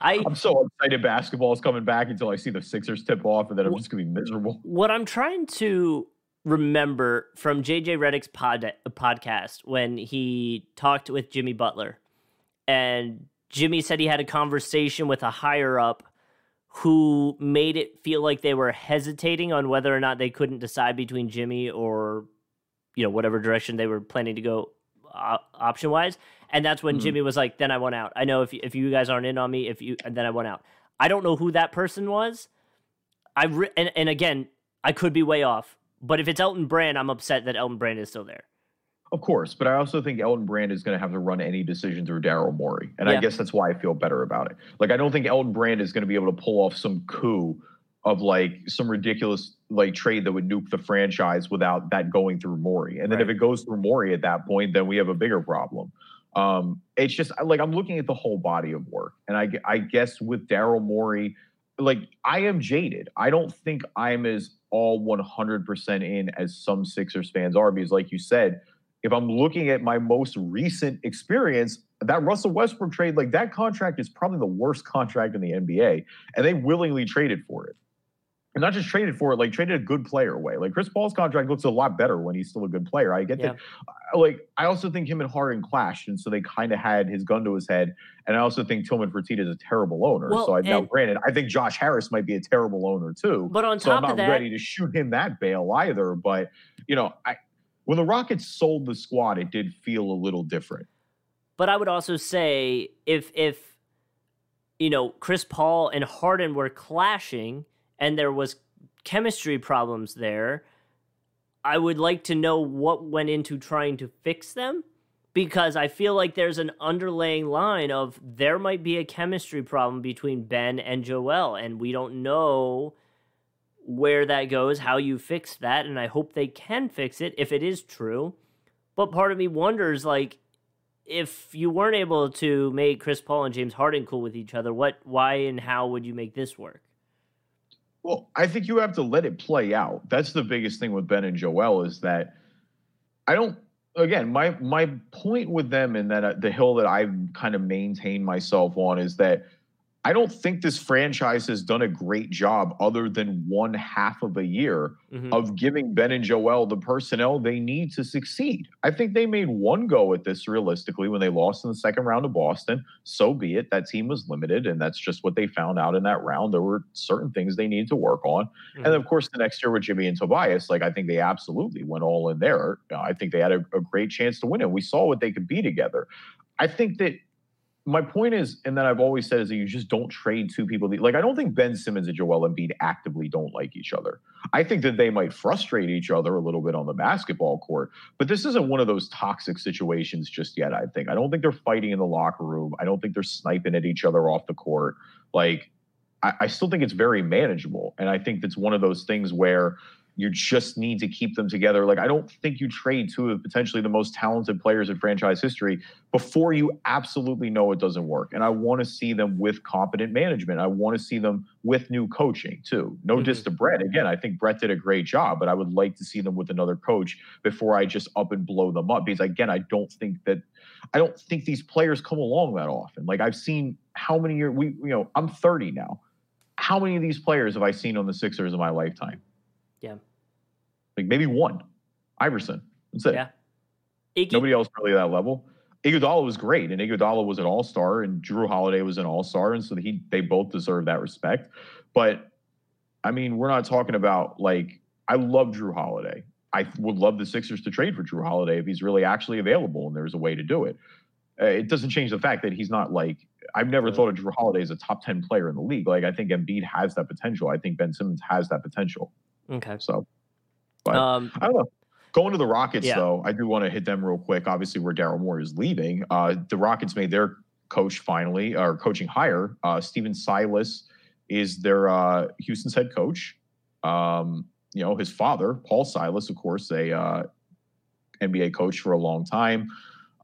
I, I'm so excited basketball is coming back until I see the Sixers tip off, and then I'm just going to be miserable. What I'm trying to remember from J J Redick's pod, podcast when he talked with Jimmy Butler, and Jimmy said he had a conversation with a higher-up who made it feel like they were hesitating on whether or not they couldn't decide between Jimmy or, you know, whatever direction they were planning to go uh, option-wise. And that's when mm-hmm. Jimmy was like, then I want out. I know if, if you guys aren't in on me, if you and then I want out. I don't know who that person was. I re- and, and, again, I could be way off. But if it's Elton Brand, I'm upset that Elton Brand is still there. Of course, but I also think Elton Brand is going to have to run any decision through Daryl Morey, and yeah. I guess that's why I feel better about it. Like, I don't think Elton Brand is going to be able to pull off some coup of, like, some ridiculous, like, trade that would nuke the franchise without that going through Morey. And then right. if it goes through Morey at that point, then we have a bigger problem. Um, it's just, like, I'm looking at the whole body of work, and I, I guess with Daryl Morey, like, I am jaded. I don't think I'm as all one hundred percent in as some Sixers fans are, because, like you said, if I'm looking at my most recent experience, that Russell Westbrook trade, like that contract is probably the worst contract in the N B A. And they willingly traded for it. And not just traded for it, like traded a good player away. Like Chris Paul's contract looks a lot better when he's still a good player. I get yeah. that. Like, I also think him and Harden clashed. And so they kind of had his gun to his head. And I also think Tillman Fertitta is a terrible owner. Well, so I, now, granted, I think Josh Harris might be a terrible owner too. But on top so I'm not of that, ready to shoot him that bail either. But, you know, I, when the Rockets sold the squad, it did feel a little different. But I would also say if, if you know, Chris Paul and Harden were clashing and there was chemistry problems there, I would like to know what went into trying to fix them, because I feel like there's an underlying line of there might be a chemistry problem between Ben and Joel, and we don't know where that goes, how you fix that, and I hope they can fix it if it is true. But part of me wonders, like, if you weren't able to make Chris Paul and James Harden cool with each other, what, why, and how would you make this work? Well, I think you have to let it play out. That's the biggest thing with Ben and Joel is that I don't, again, my my point with them and that uh, the hill that I kind of maintain myself on is that I don't think this franchise has done a great job other than one half of a year mm-hmm. of giving Ben and Joel the personnel they need to succeed. I think they made one go at this realistically when they lost in the second round to Boston. So be it. That team was limited, and that's just what they found out in that round. There were certain things they needed to work on. Mm-hmm. And, of course, the next year with Jimmy and Tobias, like I think they absolutely went all in there. I think they had a, a great chance to win it. We saw what they could be together. I think that my point is, and that I've always said, is that you just don't trade two people. That, like, I don't think Ben Simmons and Joel Embiid actively don't like each other. I think that they might frustrate each other a little bit on the basketball court, but this isn't one of those toxic situations just yet, I think. I don't think they're fighting in the locker room. I don't think they're sniping at each other off the court. Like, I, I still think it's very manageable, and I think that's one of those things where you just need to keep them together. Like, I don't think you trade two of potentially the most talented players in franchise history before you absolutely know it doesn't work. And I want to see them with competent management. I want to see them with new coaching too. No mm-hmm. diss to Brett. Again, I think Brett did a great job, but I would like to see them with another coach before I just up and blow them up. Because again, I don't think that, I don't think these players come along that often. Like, I've seen how many years, we, you know, I'm thirty now. How many of these players have I seen on the Sixers in my lifetime? Yeah. Like maybe one, Iverson. That's it. Yeah. Ig- Nobody else really that level. Iguodala was great, and Iguodala was an all-star, and Drew Holiday was an all-star, and so he they both deserve that respect. But I mean, we're not talking about like I love Drew Holiday. I would love the Sixers to trade for Drew Holiday if he's really actually available and there's a way to do it. Uh, it doesn't change the fact that he's not like I've never thought of Drew Holiday as a top ten player in the league. Like I think Embiid has that potential. I think Ben Simmons has that potential. Okay. So. But um, I don't know. Going to the Rockets, yeah. though, I do want to hit them real quick. Obviously, where Daryl Morey is leaving, uh, the Rockets made their coach finally, or coaching hire. Uh, Steven Silas is their uh, Houston's head coach. Um, you know, his father, Paul Silas, of course, a uh, N B A coach for a long time.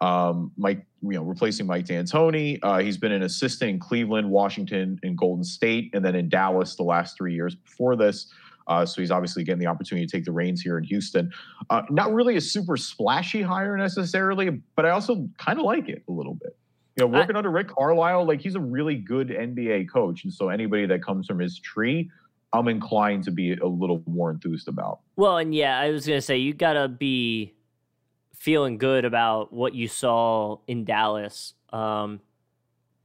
Um, Mike, you know, replacing Mike D'Antoni. Uh, he's been an assistant in Cleveland, Washington, and Golden State, and then in Dallas the last three years before this. Uh, so he's obviously getting the opportunity to take the reins here in Houston. Uh, not really a super splashy hire necessarily, but I also kind of like it a little bit. You know, working I, under Rick Carlisle, like he's a really good N B A coach. And so anybody that comes from his tree, I'm inclined to be a little more enthused about. Well, and yeah, I was going to say, you got to be feeling good about what you saw in Dallas, um,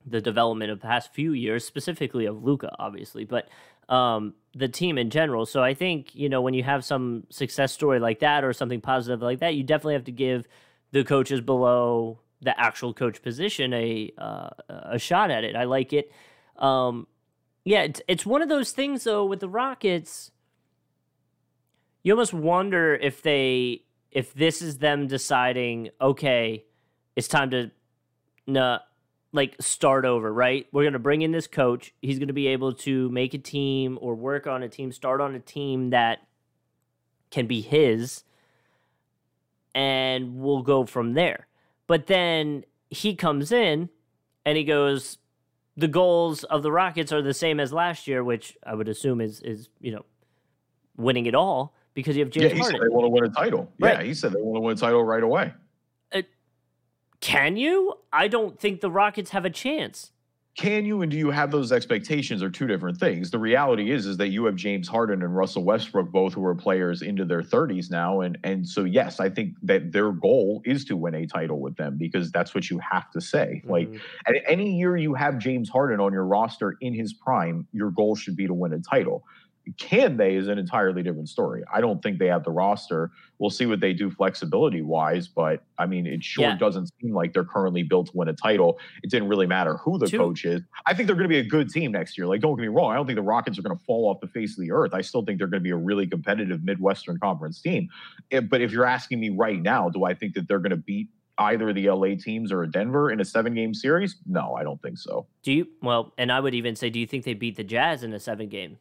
the development of the past few years, specifically of Luka, obviously, but um, the team in general. So I think, you know, when you have some success story like that or something positive like that, you definitely have to give the coaches below the actual coach position a uh, a shot at it. I like it. Um, yeah, it's, it's one of those things, though, with the Rockets, you almost wonder if they if this is them deciding, okay, it's time to nah, like start over, right? We're going to bring in this coach. He's going to be able to make a team or work on a team, start on a team that can be his, and we'll go from there. But then he comes in and he goes, the goals of the Rockets are the same as last year, which I would assume is, is you know, winning it all because you have James yeah, he Harden. Said they want to win a title. Right. Yeah, he said they want to win a title right away. Uh, can you? I don't think the Rockets have a chance. Can you and do you have those expectations are two different things. The reality is, is that you have James Harden and Russell Westbrook, both who are players into their thirties now. And, and so, yes, I think that their goal is to win a title with them because that's what you have to say. Mm-hmm. Like at any year you have James Harden on your roster in his prime, your goal should be to win a title. Can they is an entirely different story. I don't think they have the roster. We'll see what they do flexibility wise, but I mean, it sure yeah. doesn't seem like they're currently built to win a title. It didn't really matter who the Two. coach is. I think they're going to be a good team next year. Like, don't get me wrong. I don't think the Rockets are going to fall off the face of the earth. I still think they're going to be a really competitive Midwestern Conference team. But if you're asking me right now, do I think that they're going to beat either the L A teams or Denver in a seven-game series? No, I don't think so. Do you? Well, and I would even say, do you think they beat the Jazz in a seven-game series?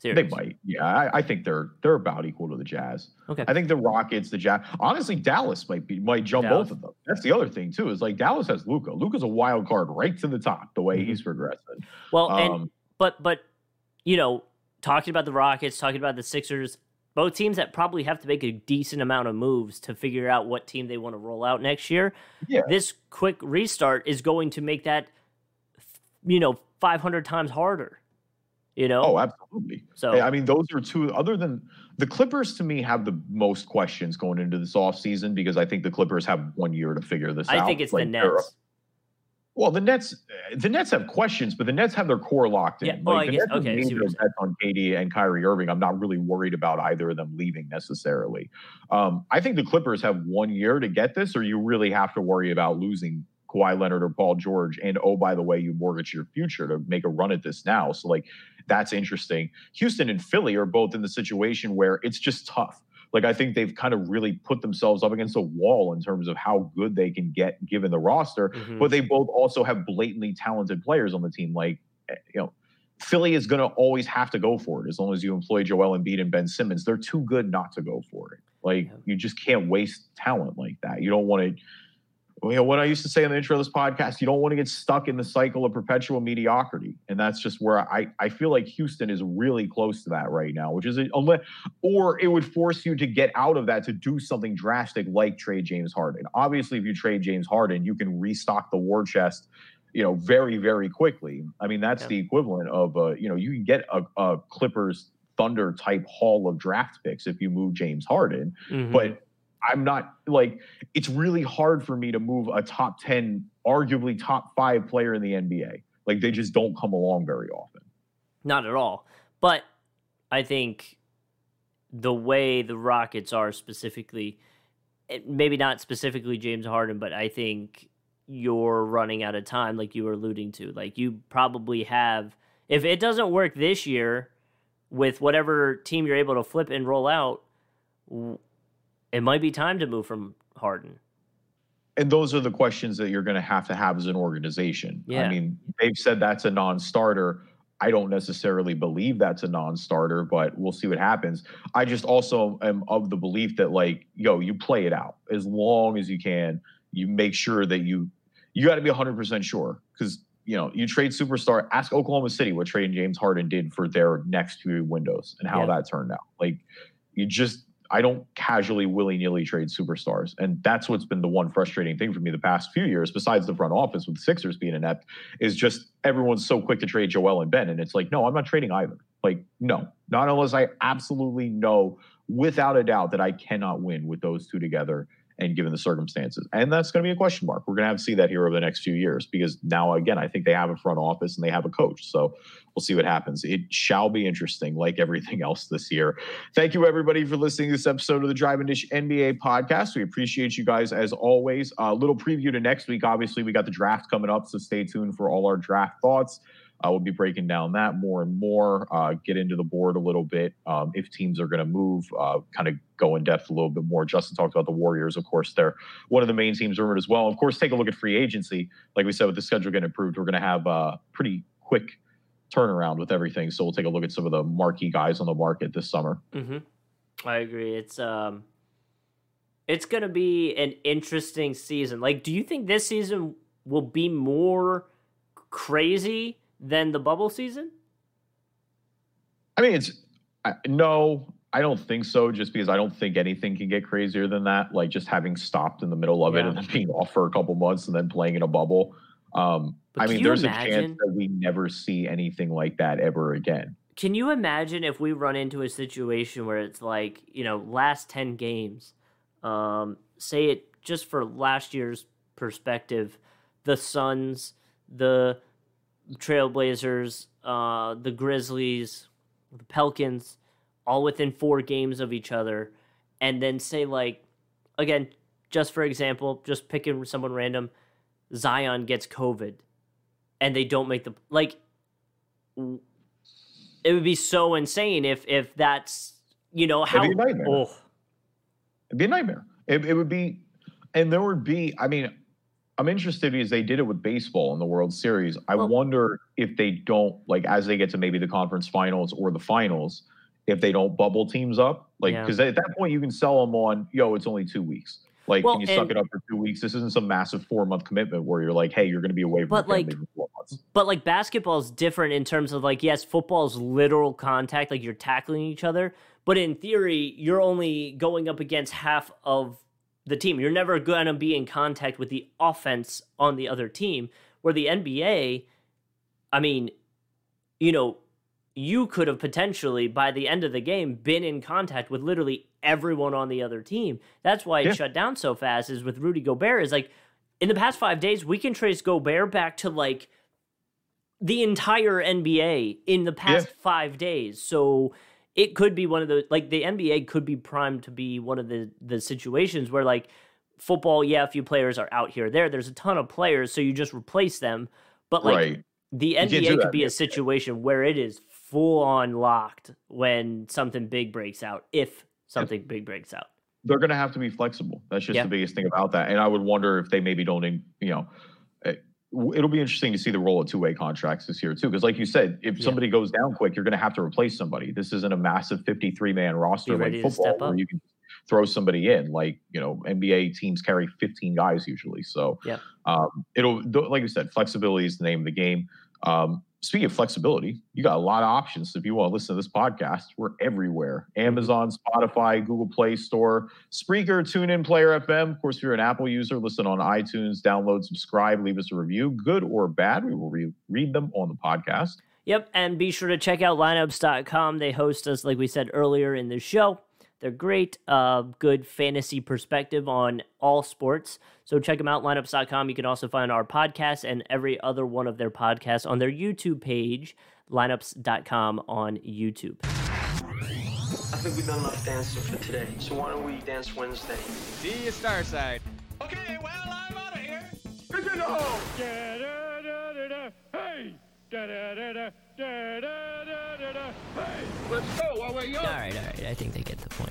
They might. Yeah, I, I think they're they're about equal to the Jazz. Okay. I think the Rockets, the Jazz. Honestly, Dallas might be might jump Dallas. both of them. That's the other thing too. Is like Dallas has Luka. Luka's a wild card right to the top. The way mm-hmm. he's progressing. Well, um, and but but you know, talking about the Rockets, talking about the Sixers, both teams that probably have to make a decent amount of moves to figure out what team they want to roll out next year. Yeah. This quick restart is going to make that, you know, five hundred times harder. You know? Oh, absolutely. So I mean, those are two. Other than the Clippers, to me, have the most questions going into this offseason because I think the Clippers have one year to figure this I out. I think it's like, the Nets. Well, the Nets, the Nets have questions, but the Nets have their core locked in. Yeah, well, like, I guess, Nets okay. So Nets on K D and Kyrie Irving. I'm not really worried about either of them leaving necessarily. Um, I think the Clippers have one year to get this, or you really have to worry about losing Kawhi Leonard or Paul George, and oh, by the way, you mortgage your future to make a run at this now. So, like, that's interesting. Houston and Philly are both in the situation where it's just tough. Like, I think they've kind of really put themselves up against a wall in terms of how good they can get given the roster, mm-hmm. but they both also have blatantly talented players on the team. Like, you know, Philly is going to always have to go for it as long as you employ Joel Embiid and Ben Simmons. They're too good not to go for it. Like, yeah. you just can't waste talent like that. You don't want to... You know, what I used to say in the intro of this podcast, you don't want to get stuck in the cycle of perpetual mediocrity. And that's just where I, I feel like Houston is really close to that right now, which is, a, or it would force you to get out of that to do something drastic like trade James Harden. Obviously, if you trade James Harden, you can restock the war chest, you know, very, very quickly. I mean, that's yeah. the equivalent of, uh, you know, you can get a, a Clippers Thunder type haul of draft picks if you move James Harden. Mm-hmm. But I'm not like it's really hard for me to move a top ten, arguably top five player in the N B A. Like they just don't come along very often. Not at all. But I think the way the Rockets are specifically, maybe not specifically James Harden, but I think you're running out of time, like you were alluding to. Like you probably have, if it doesn't work this year with whatever team you're able to flip and roll out, it might be time to move from Harden. And those are the questions that you're going to have to have as an organization. Yeah. I mean, they've said that's a non-starter. I don't necessarily believe that's a non-starter, but we'll see what happens. I just also am of the belief that, like, yo, you play it out as long as you can. You make sure that you you got to be one hundred percent sure because, you know, you trade superstar. Ask Oklahoma City what trading James Harden did for their next few windows and how yeah. that turned out. Like, you just... I don't casually willy-nilly trade superstars. And that's what's been the one frustrating thing for me the past few years, besides the front office with the Sixers being inept, is just everyone's so quick to trade Joel and Ben. And it's like, no, I'm not trading either. Like, no, not unless I absolutely know without a doubt that I cannot win with those two together and given the circumstances. And that's going to be a question mark. We're going to have to see that here over the next few years because now, again, I think they have a front office and they have a coach. So we'll see what happens. It shall be interesting, like everything else this year. Thank you, everybody, for listening to this episode of the Drive and Dish N B A podcast. We appreciate you guys, as always. A uh, little preview to next week. Obviously, we got the draft coming up, so stay tuned for all our draft thoughts. Uh, we'll be breaking down that more and more, uh, get into the board a little bit. Um, if teams are going to move, uh, kind of go in depth a little bit more. Justin talked about the Warriors. Of course, they're one of the main teams rumored as well. Of course, take a look at free agency. Like we said, with the schedule getting approved, we're going to have a pretty quick turnaround with everything. So we'll take a look at some of the marquee guys on the market this summer. Mm-hmm. I agree. It's, um, it's going to be an interesting season. Like, do you think this season will be more crazy than the bubble season? I mean, it's I, no, I don't think so, just because I don't think anything can get crazier than that. Like, just having stopped in the middle of yeah. it and then being off for a couple months and then playing in a bubble. Um, I mean, there's imagine, a chance that we never see anything like that ever again. Can you imagine if we run into a situation where it's like, you know, last ten games, um, say it just for last year's perspective, the Suns, the Trailblazers, uh, the Grizzlies, the Pelicans, all within four games of each other, and then say, like, again, just for example, just picking someone random, Zion gets COVID, and they don't make the, like, it would be so insane if if that's, you know, how... It'd be a nightmare. Oh. It'd be a nightmare. It, it would be, and there would be, I mean, I'm interested because they did it with baseball in the World Series. I well, wonder if they don't, like, as they get to maybe the conference finals or the finals, if they don't bubble teams up, like, because yeah. at that point you can sell them on, yo, it's only two weeks. Like, well, can you and, suck it up for two weeks? This isn't some massive four month commitment where you're like, hey, you're going to be away from but the family like, for four months. But like basketball is different in terms of like, yes, football is literal contact, like you're tackling each other. But in theory, you're only going up against half of the team. You're never going to be in contact with the offense on the other team. Where the N B A, I mean, you know, you could have potentially, by the end of the game, been in contact with literally everyone on the other team. That's why it yeah. shut down so fast, is with Rudy Gobert. Is like, in the past five days, we can trace Gobert back to, like, the entire N B A in the past yeah. five days. So it could be one of the, like, the N B A could be primed to be one of the, the situations where, like, football, yeah, a few players are out here there. There's a ton of players, so you just replace them. But, like, right. the N B A could be a situation where it is full on locked when something big breaks out, if something big breaks out. They're going to have to be flexible. That's just yeah. the biggest thing about that. And I would wonder if they maybe don't, in, you know, it, it'll be interesting to see the role of two-way contracts this year too. Because like you said, if yeah. somebody goes down quick, you're going to have to replace somebody. This isn't a massive fifty-three man roster like football where you can throw somebody in. Like, you know, N B A teams carry fifteen guys usually. So yeah. um, it'll, like you said, flexibility is the name of the game. Um, Speaking of flexibility, you got a lot of options. If you want to listen to this podcast, we're everywhere. Amazon, Spotify, Google Play Store, Spreaker, TuneIn, Player F M. Of course, if you're an Apple user, listen on iTunes, download, subscribe, leave us a review, good or bad. We will re- read them on the podcast. Yep, and be sure to check out lineups dot com. They host us, like we said earlier in the show. They're great, uh, good fantasy perspective on all sports. So check them out, lineups dot com. You can also find our podcast and every other one of their podcasts on their YouTube page, lineups dot com on YouTube. I think we've done enough dancing for today, so why don't we dance Wednesday? See you, Starside. Okay, well, I'm out of here. Good to know. Da-da-da-da-da. Hey! Da-da-da-da. Da, da, da, da, da. Hey, let's go while we're young. All right, all right. I think they get the point.